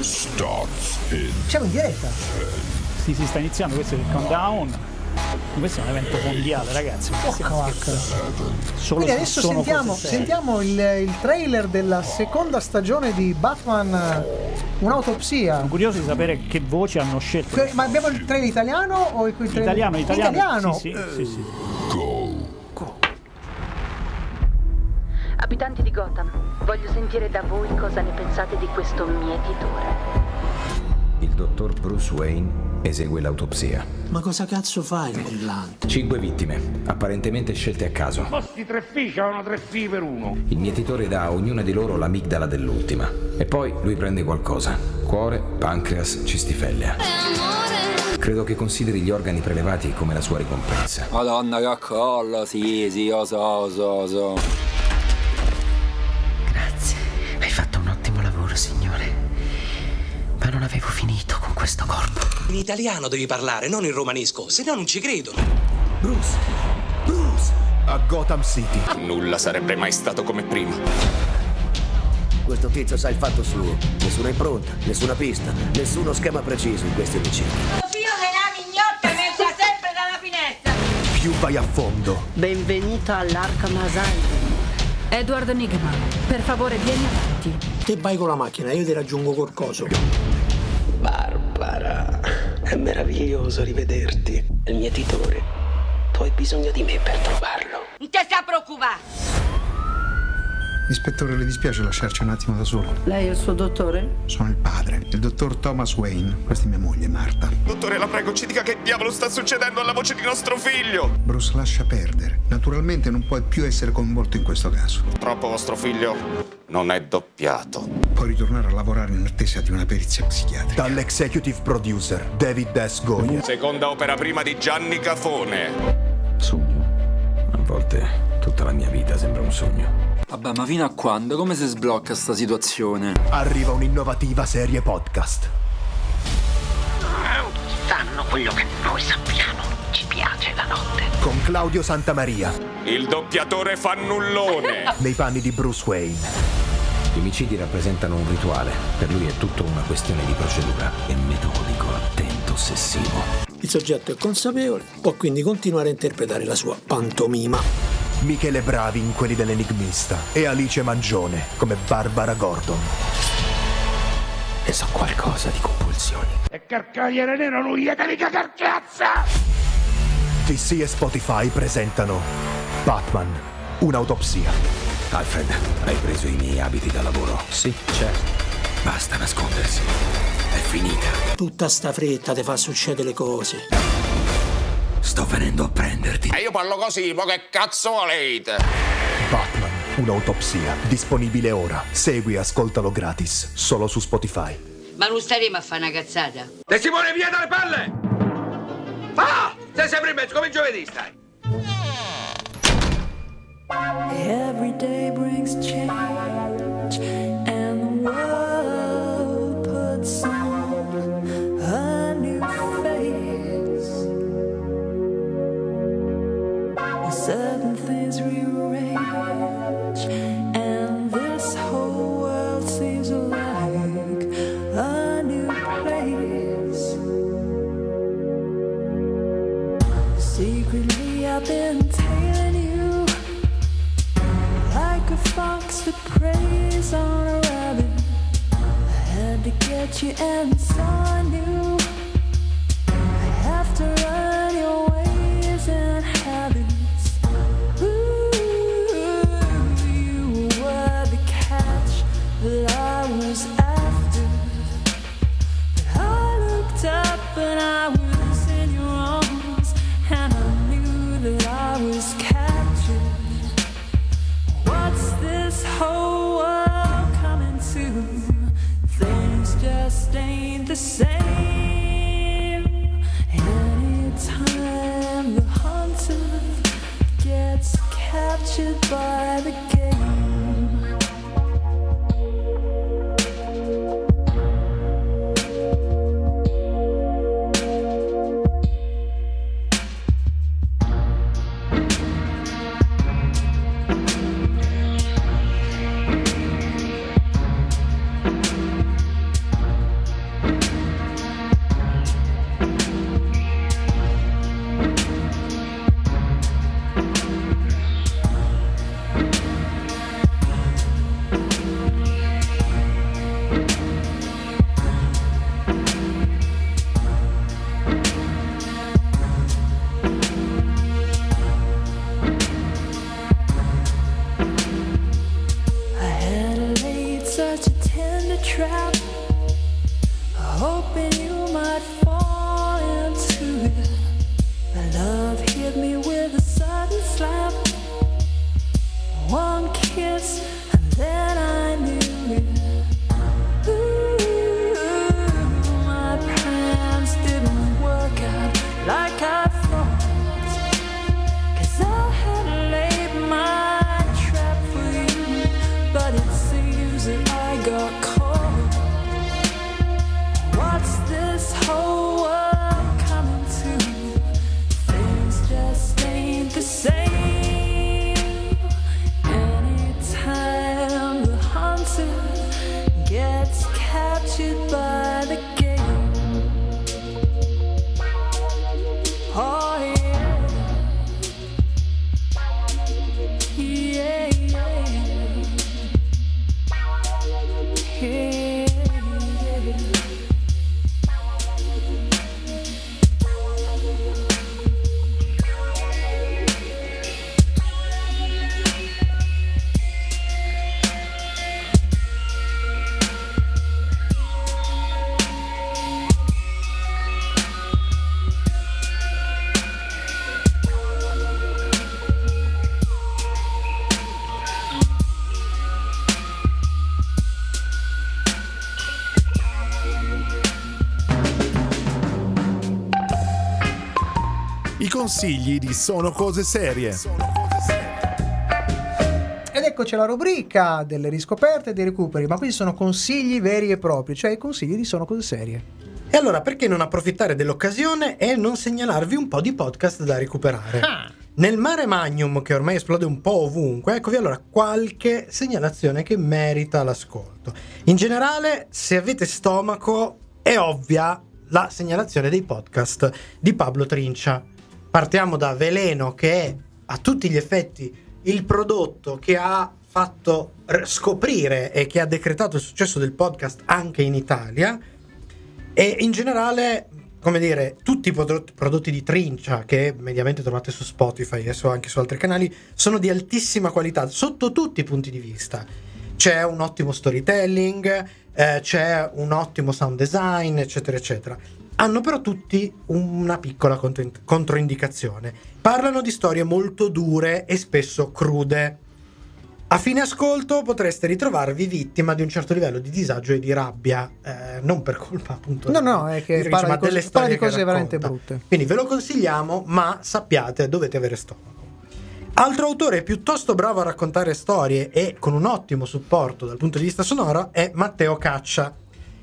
starts in... Siamo in diretta. Sì, si sta iniziando, questo è il countdown. Questo è un evento mondiale, ragazzi. Quindi adesso sentiamo il trailer della seconda stagione di Batman, un'autopsia. Sono curioso di sapere che voci hanno scelto. Ma abbiamo il trailer italiano o il trailer italiano? Sì. Go. Abitanti di Gotham, voglio sentire da voi cosa ne pensate di questo mietitore. Il dottor Bruce Wayne esegue l'autopsia. Ma cosa cazzo fa il brillante? 5 vittime, apparentemente scelte a caso. Posti 3 figli, avevano 3 figli per uno. Il mietitore dà a ognuna di loro l'amigdala dell'ultima. E poi lui prende qualcosa. Cuore, pancreas, cistifellea. Credo che consideri gli organi prelevati come la sua ricompensa. Madonna, che collo, sì, lo so. Grazie, hai fatto un ottimo lavoro, signore. Ma non avevo finito con questo corpo. In italiano devi parlare, non in romanesco, se no non ci credono. Bruce, a Gotham City. Nulla sarebbe mai stato come prima. Questo tizio sa il fatto suo. Nessuna impronta, nessuna pista, nessuno schema preciso in questi omicidi. Mio figlio che la mignotta messa sempre dalla finestra. Più vai a fondo. Benvenuta all'Arkham Asylum. Edward Nigman, per favore vieni avanti. Te vai con la macchina, io ti raggiungo col coso. Barbara, è meraviglioso rivederti. Il mietitore, tu hai bisogno di me per trovarlo. Non ti sta preoccupare. Ispettore, le dispiace lasciarci un attimo da solo? Lei è il suo dottore? Sono il padre, il dottor Thomas Wayne. Questa è mia moglie, Marta. Dottore, la prego, ci dica che diavolo sta succedendo alla voce di nostro figlio. Bruce, lascia perdere. Naturalmente non puoi più essere coinvolto in questo caso. Purtroppo vostro figlio non è doppiato. Puoi ritornare a lavorare in attesa di una perizia psichiatrica. Dall'executive producer David S. Goya. Seconda opera prima di Gianni Cafone. Sogno. A volte tutta la mia vita sembra un sogno. Vabbè, ma fino a quando? Come si sblocca sta situazione? Arriva un'innovativa serie podcast. Sanno quello che noi sappiamo. Ci piace la notte. Con Claudio Santamaria. Il doppiatore fannullone. Nei panni di Bruce Wayne. Gli omicidi rappresentano un rituale. Per lui è tutto una questione di procedura. È metodico, attento, ossessivo. Il soggetto è consapevole. Può quindi continuare a interpretare la sua pantomima. Michele Bravi in quelli dell'Enigmista e Alice Mangione come Barbara Gordon. E so qualcosa di compulsioni. E carcagliere nero lui, è mica carcazza! TC e Spotify presentano Batman, un'autopsia. Alfred, hai preso i miei abiti da lavoro? Sì, certo. Basta nascondersi. È finita. Tutta sta fretta ti fa succedere le cose. Sto venendo a prenderti. E io parlo così, ma che cazzo volete? Batman, un'autopsia. Disponibile ora. Segui e ascoltalo gratis. Solo su Spotify. Ma non staremo a fare una cazzata. De Simone, via dalle palle! Ah! Sei sempre in mezzo, come giovedì stai. Every day brings change and the world puts on a new face. Certain things rearrange, and this whole world seems like a new place. Secretly, I've been tailing you like a fox that preys on a rabbit. I had to get you, and so I knew I have to run your ways and habits. Consigli di Sono Cose Serie. Ed eccoci alla rubrica delle riscoperte e dei recuperi, ma questi sono consigli veri e propri, cioè i consigli di Sono Cose Serie. E allora perché non approfittare dell'occasione e non segnalarvi un po' di podcast da recuperare? Nel mare magnum che ormai esplode un po' ovunque, eccovi allora qualche segnalazione che merita l'ascolto. In generale, se avete stomaco, è ovvia la segnalazione dei podcast di Pablo Trincia. Partiamo da Veleno, che è a tutti gli effetti il prodotto che ha fatto scoprire e che ha decretato il successo del podcast anche in Italia, e in generale, come dire, tutti i prodotti di Trincia, che mediamente trovate su Spotify e anche su altri canali, sono di altissima qualità sotto tutti i punti di vista. C'è un ottimo storytelling, c'è un ottimo sound design, eccetera eccetera. Hanno però tutti una piccola controindicazione. Parlano di storie molto dure e spesso crude. A fine ascolto potreste ritrovarvi vittima di un certo livello di disagio e di rabbia, non per colpa appunto. No, è che parla di cose veramente brutte. Quindi ve lo consigliamo, ma sappiate, dovete avere stomaco. Altro autore piuttosto bravo a raccontare storie e con un ottimo supporto dal punto di vista sonoro è Matteo Caccia,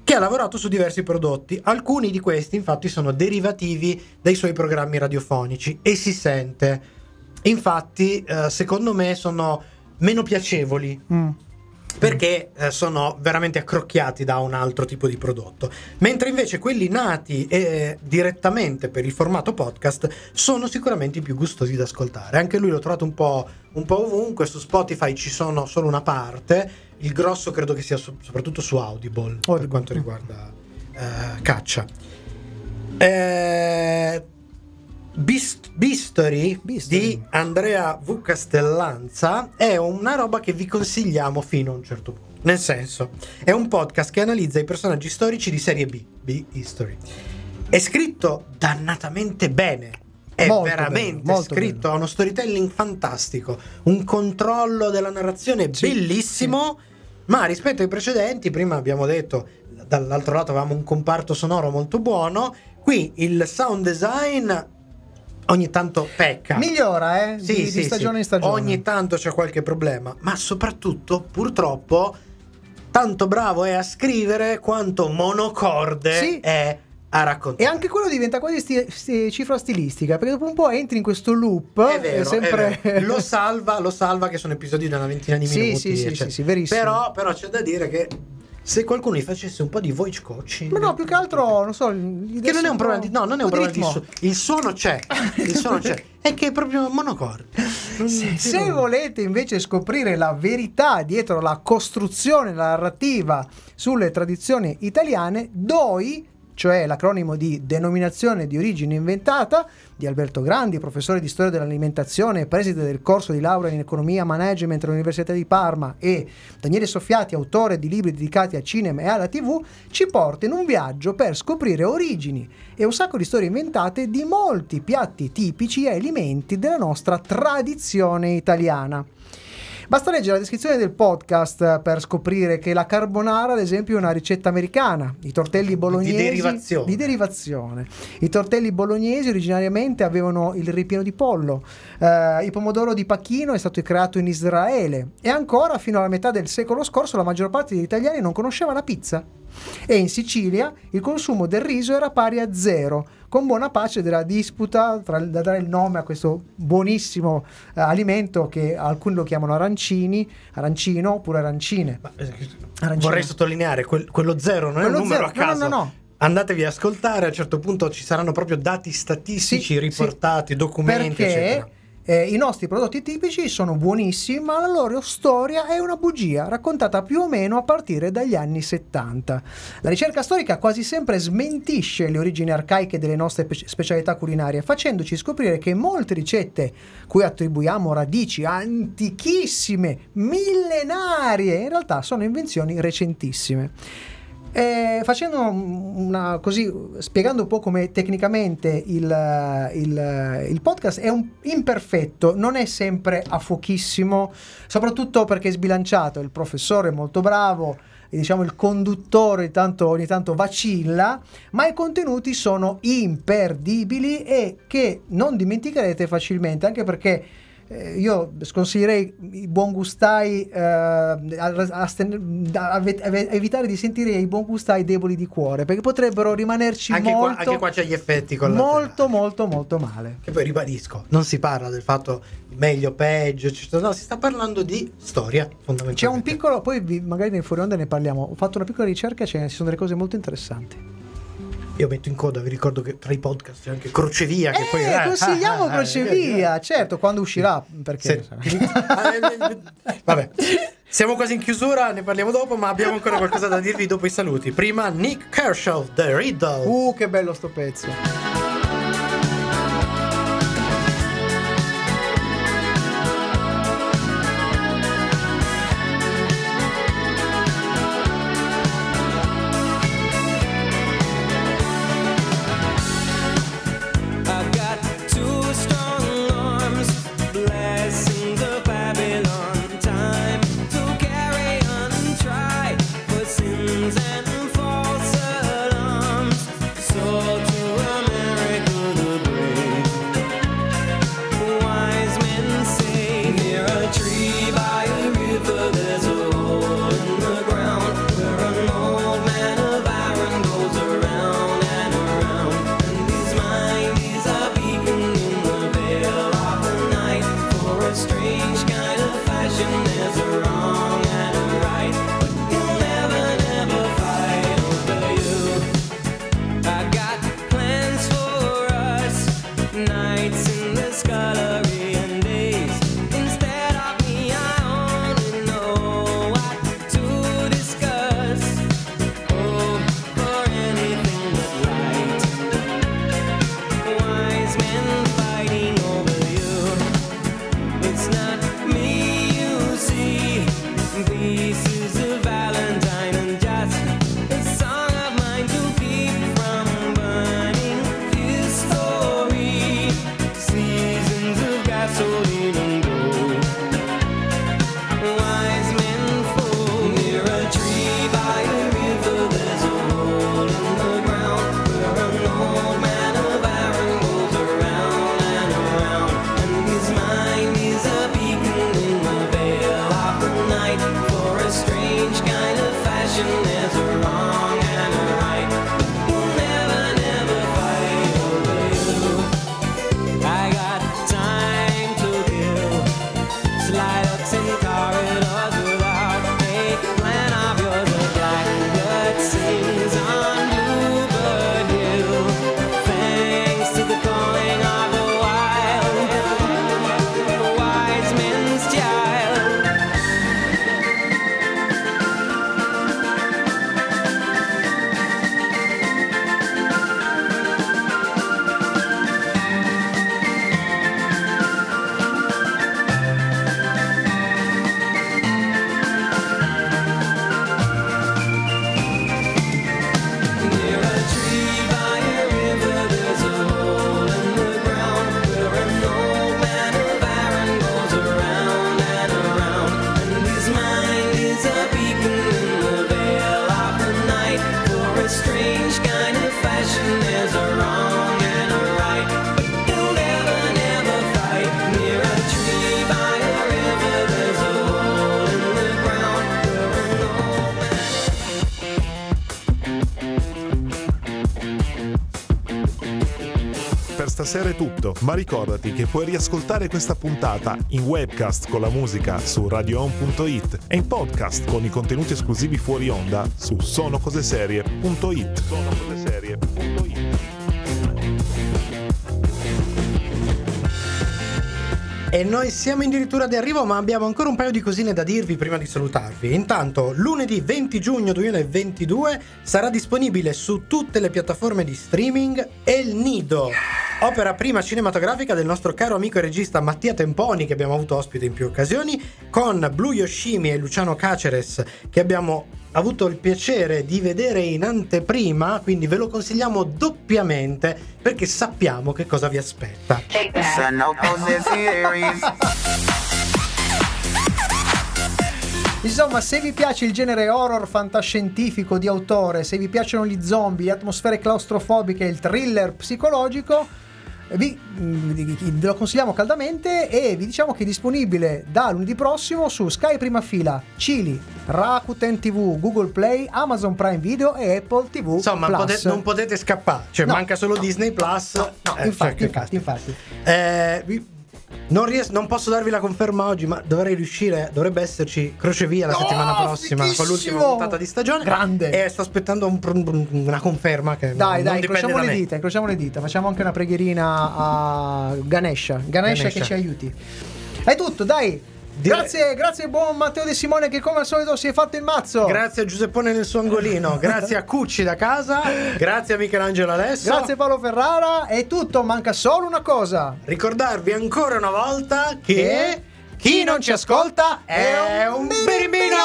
che ha lavorato su diversi prodotti. Alcuni di questi infatti sono derivativi dai suoi programmi radiofonici e si sente. Infatti secondo me sono meno piacevoli perché sono veramente accrocchiati da un altro tipo di prodotto, mentre invece quelli nati direttamente per il formato podcast sono sicuramente i più gustosi da ascoltare. Anche lui l'ho trovato un po' ovunque. Su Spotify ci sono solo una parte. Il grosso credo che sia soprattutto su Audible. Per quanto riguarda Caccia. Bistory di Andrea V. Castellanza è una roba che vi consigliamo fino a un certo punto. Nel senso, è un podcast che analizza i personaggi storici di serie B, B-History. È scritto dannatamente bene. È molto veramente bene, scritto, ha uno storytelling fantastico, un controllo della narrazione bellissimo. Ma rispetto ai precedenti, prima abbiamo detto, dall'altro lato avevamo un comparto sonoro molto buono, qui il sound design ogni tanto pecca. Migliora, eh? Sì, di stagione in stagione. Ogni tanto c'è qualche problema, ma soprattutto, purtroppo, tanto bravo è a scrivere quanto monocorde è a raccontare. E anche quello diventa quasi cifra stilistica, perché dopo un po' entri in questo loop. È vero, sempre... è vero. Lo salva che sono episodi da una ventina di minuti. Sì, verissimo. Però c'è da dire che se qualcuno gli facesse un po' di voice coaching. Ma no, più che altro, non so, che non è un problema di, no, non è un problema di suono. Il suono c'è. È che è proprio monocorde. Se volete invece scoprire la verità dietro la costruzione, la narrativa sulle tradizioni italiane, DOI, cioè l'acronimo di Denominazione di Origine Inventata, di Alberto Grandi, professore di storia dell'alimentazione e preside del corso di laurea in economia management all'Università di Parma, e Daniele Soffiati, autore di libri dedicati a cinema e alla TV, ci porta in un viaggio per scoprire origini e un sacco di storie inventate di molti piatti tipici e alimenti della nostra tradizione italiana. Basta leggere la descrizione del podcast per scoprire che la carbonara, ad esempio, è una ricetta americana. I tortelli bolognesi di derivazione. I tortelli bolognesi originariamente avevano il ripieno di pollo. Il pomodoro di Pachino è stato creato in Israele. E ancora, fino alla metà del secolo scorso, la maggior parte degli italiani non conosceva la pizza. E in Sicilia il consumo del riso era pari a zero, con buona pace della disputa da dare il nome a questo buonissimo alimento che alcuni lo chiamano arancino oppure arancine. Vorrei sottolineare, quello zero non è un numero a caso. No. Andatevi ad ascoltare, a un certo punto ci saranno proprio dati statistici riportati, documenti, perché eccetera. I nostri prodotti tipici sono buonissimi, ma la loro storia è una bugia, raccontata più o meno a partire dagli anni 70. La ricerca storica quasi sempre smentisce le origini arcaiche delle nostre specialità culinarie, facendoci scoprire che molte ricette cui attribuiamo radici antichissime, millenarie, in realtà sono invenzioni recentissime. Spiegando un po' come tecnicamente il podcast è imperfetto, non è sempre a fuochissimo, soprattutto perché è sbilanciato. Il professore è molto bravo, diciamo il conduttore ogni tanto vacilla, ma i contenuti sono imperdibili e che non dimenticherete facilmente, anche perché io sconsiglierei i buon gustai a evitare di sentire i buon gustai deboli di cuore, perché potrebbero rimanerci anche qua c'è gli effetti molto male. Che poi ribadisco, non si parla del fatto meglio, peggio, no, si sta parlando di storia fondamentalmente. C'è un piccolo, poi magari nel fuori onda ne parliamo, ho fatto una piccola ricerca, ci sono delle cose molto interessanti. Io metto in coda, vi ricordo che tra i podcast c'è anche Crocevia. Che poi consigliamo Crocevia, certo, quando uscirà. Perché? Vabbè, siamo quasi in chiusura, ne parliamo dopo, ma abbiamo ancora qualcosa da dirvi dopo i saluti. Prima Nick Kershaw, The Riddle. Che bello sto pezzo. sera è tutto, ma ricordati che puoi riascoltare questa puntata in webcast con la musica su radiohome.it e in podcast con i contenuti esclusivi fuori onda su sonocoseserie.it. E noi siamo addirittura di arrivo, ma abbiamo ancora un paio di cosine da dirvi prima di salutarvi. Intanto, lunedì 20 giugno 2022 sarà disponibile su tutte le piattaforme di streaming El Nido, opera prima cinematografica del nostro caro amico e regista Mattia Temponi, che abbiamo avuto ospite in più occasioni, con Blu Yoshimi e Luciano Caceres, che abbiamo avuto il piacere di vedere in anteprima, quindi ve lo consigliamo doppiamente perché sappiamo che cosa vi aspetta. Insomma, se vi piace il genere horror fantascientifico di autore, se vi piacciono gli zombie, le atmosfere claustrofobiche e il thriller psicologico, ve lo consigliamo caldamente e vi diciamo che è disponibile da lunedì prossimo su Sky Prima Fila, Chili, Rakuten TV, Google Play, Amazon Prime Video e Apple TV. Insomma, non potete scappare, cioè no, manca solo no, Disney Plus. Infatti. Non posso darvi la conferma oggi, ma dovrebbe esserci Crocevia la settimana prossima, fighissimo, con l'ultima puntata di stagione. Grande. E sto aspettando una conferma che dai, incrociamo le dita, facciamo anche una preghierina a Ganesha che ci aiuti. È tutto, dai. Grazie buon Matteo De Simone, che come al solito si è fatto il mazzo. Grazie a Giuseppone nel suo angolino. Grazie a Cucci da casa. Grazie a Michelangelo Alesso. Grazie a Paolo Ferrara. È tutto, manca solo una cosa: ricordarvi ancora una volta che chi non ci ascolta è un birbino.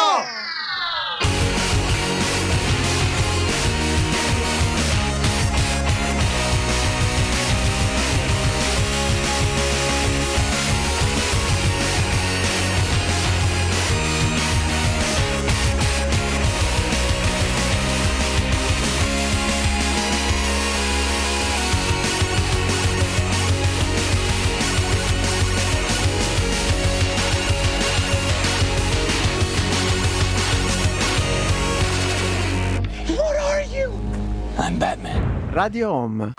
Radio Home.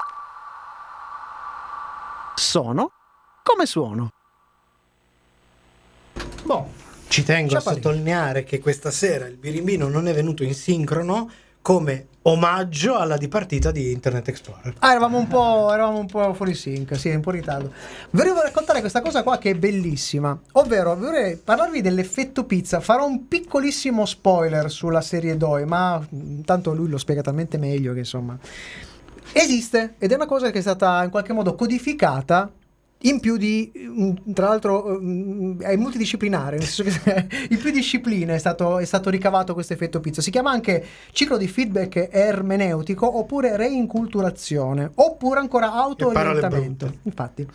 Sono come suono. Boh, ci tengo a sottolineare che questa sera il birimbino non è venuto in sincrono come omaggio alla dipartita di Internet Explorer. Eravamo un po' fuori sync, sì, un po' in ritardo. Volevo raccontare questa cosa qua che è bellissima, ovvero vorrei parlarvi dell'effetto pizza. Farò un piccolissimo spoiler sulla serie Doi, ma tanto lui lo spiega talmente meglio che insomma... Esiste, ed è una cosa che è stata in qualche modo codificata in più di, tra l'altro è multidisciplinare, nel senso che in più discipline è stato ricavato questo effetto pizza. Si chiama anche ciclo di feedback ermeneutico, oppure reinculturazione, oppure ancora autoorientamento. Infatti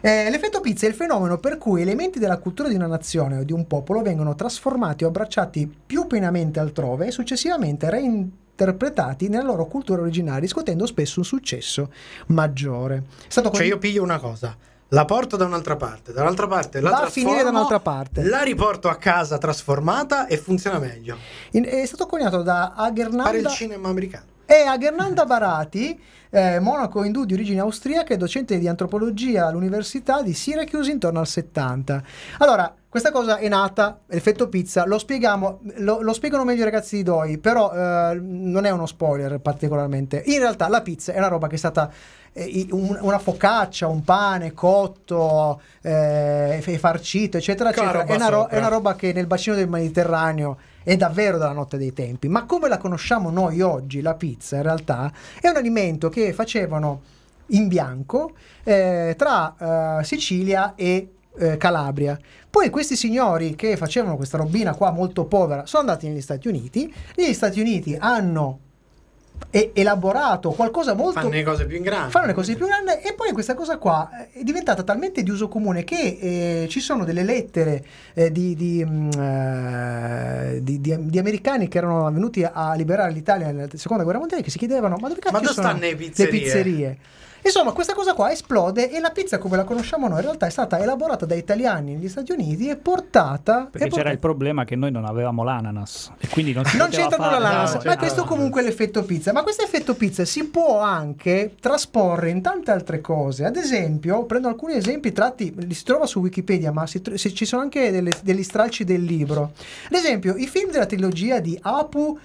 l'effetto pizza è il fenomeno per cui elementi della cultura di una nazione o di un popolo vengono trasformati o abbracciati più pienamente altrove e successivamente interpretati nella loro cultura originaria, riscuotendo spesso un successo maggiore. Io piglio una cosa, la porto da un'altra parte, la finire da un'altra parte, la riporto a casa trasformata e funziona meglio. È stato coniato da Agernanda, il cinema americano, e Agernanda Barati, monaco indù di origini austriache, docente di antropologia all'università di Syracuse intorno al 70. Allora, questa cosa è nata, l'effetto pizza, lo spiegano meglio i ragazzi di Doi, però non è uno spoiler particolarmente. In realtà la pizza è una roba che è stata una focaccia, un pane cotto, farcito, eccetera, eccetera. È una roba che nel bacino del Mediterraneo è davvero dalla notte dei tempi. Ma come la conosciamo noi oggi, la pizza, in realtà, è un alimento che facevano in bianco tra Sicilia e Calabria. Poi questi signori che facevano questa robina qua molto povera sono andati negli Stati Uniti. Negli Stati Uniti hanno elaborato qualcosa molto... Fanno le cose più grandi e poi questa cosa qua è diventata talmente di uso comune che ci sono delle lettere di americani che erano venuti a liberare l'Italia nella seconda guerra mondiale che si chiedevano ma dove stanno le pizzerie? Insomma, questa cosa qua esplode e la pizza come la conosciamo noi in realtà è stata elaborata da italiani negli Stati Uniti e portata... Perché c'era il problema che noi non avevamo l'ananas e quindi non si poteva fare. Non c'entra l'ananas, ma questo comunque è l'effetto pizza. Ma questo effetto pizza si può anche trasporre in tante altre cose. Ad esempio, prendo alcuni esempi tratti, li si trova su Wikipedia, ma se ci sono anche degli stralci del libro. Ad esempio, i film della trilogia di Apu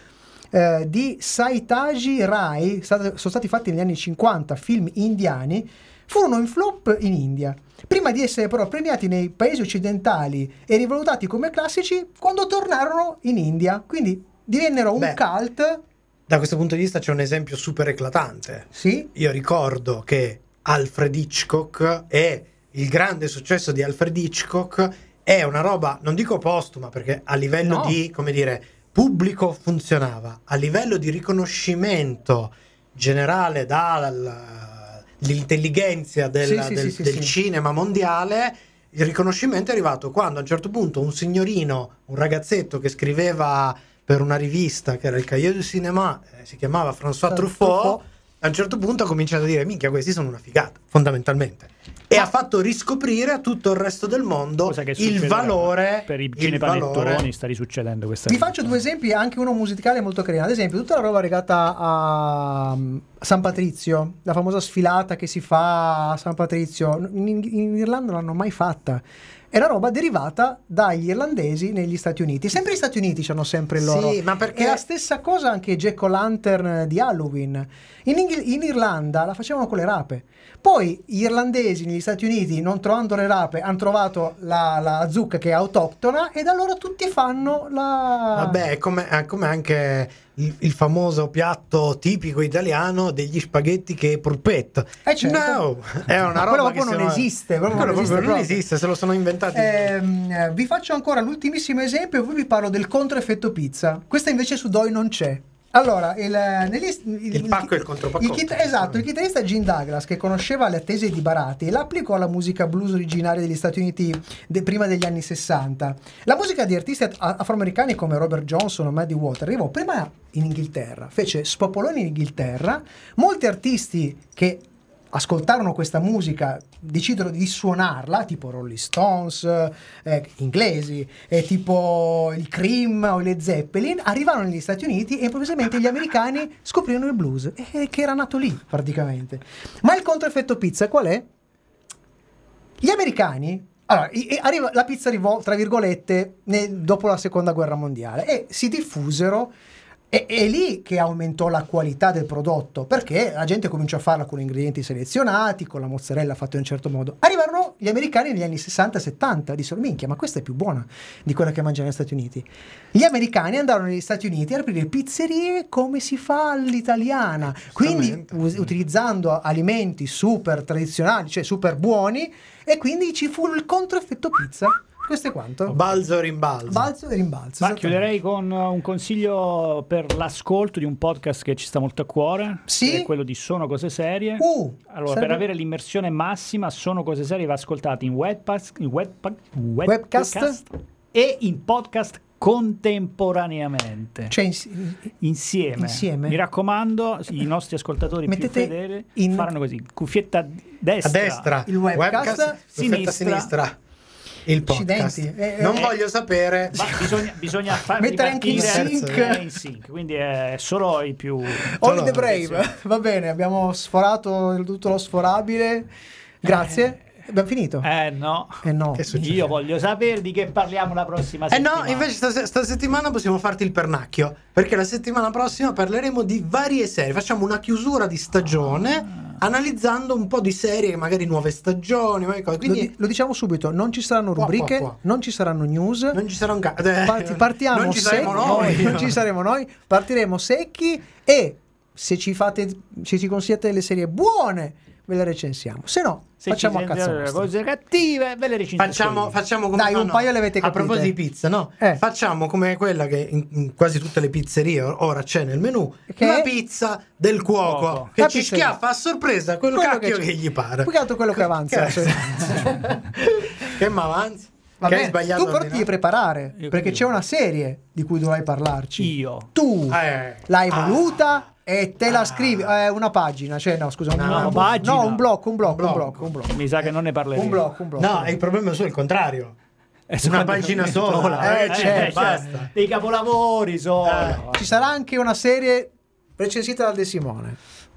di Saitaji Rai sono stati fatti negli anni 50, film indiani, furono in flop in India prima di essere però premiati nei paesi occidentali e rivalutati come classici quando tornarono in India, quindi divennero un cult. Da questo punto di vista c'è un esempio super eclatante. Sì? Io ricordo che Alfred Hitchcock e il grande successo di Alfred Hitchcock è una roba, non dico postuma perché a livello di, come dire, pubblico funzionava, a livello di riconoscimento generale dall'intelligenza del cinema mondiale, il riconoscimento è arrivato quando a un certo punto un signorino, un ragazzetto che scriveva per una rivista che era il Cahiers du Cinéma, si chiamava François Truffaut, a un certo punto ha cominciato a dire minchia, questi sono una figata, fondamentalmente. E ha fatto riscoprire a tutto il resto del mondo il valore per i cinepanettoni. Sta risuccedendo questa. Vi faccio due esempi, anche uno musicale molto carino. Ad esempio, tutta la roba legata a San Patrizio, la famosa sfilata che si fa a San Patrizio in Irlanda non l'hanno mai fatta. È una roba derivata dagli irlandesi negli Stati Uniti. Sempre gli Stati Uniti hanno sempre il loro. Sì, ma perché? È la stessa cosa anche Jack O'Lantern di Halloween. In Irlanda la facevano con le rape. Poi gli irlandesi negli Stati Uniti, non trovando le rape, hanno trovato la zucca che è autoctona e da allora tutti fanno la... Vabbè, come anche... Il famoso piatto tipico italiano degli spaghetti che è polpetta. Certo. No, è una roba proprio che non esiste, proprio non esiste, se lo sono inventati. Vi faccio ancora l'ultimissimo esempio e poi vi parlo del controeffetto pizza. Questa invece su Doi non c'è. Allora, il pacco e il contropacco. Esatto, il chitarrista Gene Douglas, che conosceva le tesi di Barati, la applicò alla musica blues originaria degli Stati Uniti prima degli anni 60. La musica di artisti afroamericani come Robert Johnson o Muddy Waters arrivò prima in Inghilterra, fece spopoloni in Inghilterra. Molti artisti che ascoltarono questa musica decisero di suonarla, tipo Rolling Stones inglesi, tipo il Cream o le Zeppelin, arrivarono negli Stati Uniti e improvvisamente gli americani scoprirono il blues, che era nato lì praticamente. Ma il controeffetto pizza qual è? Gli americani, allora, la pizza arrivò tra virgolette dopo la seconda guerra mondiale e si diffusero. È lì che aumentò la qualità del prodotto, perché la gente cominciò a farla con ingredienti selezionati, con la mozzarella fatta in un certo modo. Arrivarono gli americani negli anni 60-70, dissero minchia, ma questa è più buona di quella che mangiano negli Stati Uniti. Gli americani andarono negli Stati Uniti a aprire pizzerie come si fa all'italiana, quindi utilizzando alimenti super tradizionali, cioè super buoni, e quindi ci fu il controeffetto pizza. Questo è quanto? Balzo e rimbalzo. Balzo e rimbalzo. Ma chiuderei con un consiglio per l'ascolto di un podcast che ci sta molto a cuore. Sì? Che è quello di Sono Cose Serie. Allora, serve? Per avere l'immersione massima, Sono Cose Serie va ascoltato in webcast e in podcast contemporaneamente, cioè insieme. Mi raccomando, i nostri ascoltatori più fedeli faranno così: cuffietta destra, il webcast sinistra. Il podcast. Non voglio sapere. Ma bisogna fare mettere anche in sync. Quindi è solo i più. Only the brave. Va bene, abbiamo sforato tutto lo sforabile. Grazie. Abbiamo finito? No. Che succede? Io voglio sapere di che parliamo la prossima settimana. No, invece sta settimana possiamo farti il pernacchio, perché la settimana prossima parleremo di varie serie. Facciamo una chiusura di stagione analizzando un po' di serie, magari nuove stagioni, quindi lo diciamo subito, non ci saranno rubriche, non ci saranno news, non ci sarà un partiamo non ci saremo noi. Non ci saremo noi, partiremo secchi e se ci consigliate le serie buone ve le recensiamo, se no facciamo a cazzo nostra. Cose cattive ve le recensiamo. Facciamo come un paio le avete capite. A proposito di pizza, facciamo come quella che in quasi tutte le pizzerie ora c'è nel menù, che la pizza del cuoco che ci schiaffa a sorpresa quello cacchio che gli pare. Più che altro quello che avanza. Che mi avanza? Vabbè, tu però devi preparare perché c'è una serie di cui dovrai parlarci. Io. Tu l'hai voluta E te la scrivi, una pagina, cioè no scusa, un blocco. Mi sa che non ne parleremo. Un blocco. No, il problema è solo il contrario. Una pagina sola. Basta. Dei capolavori sono. Ci sarà anche una serie recensita dal De Simone.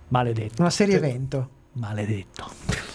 Maledetto. Una serie evento. Maledetto.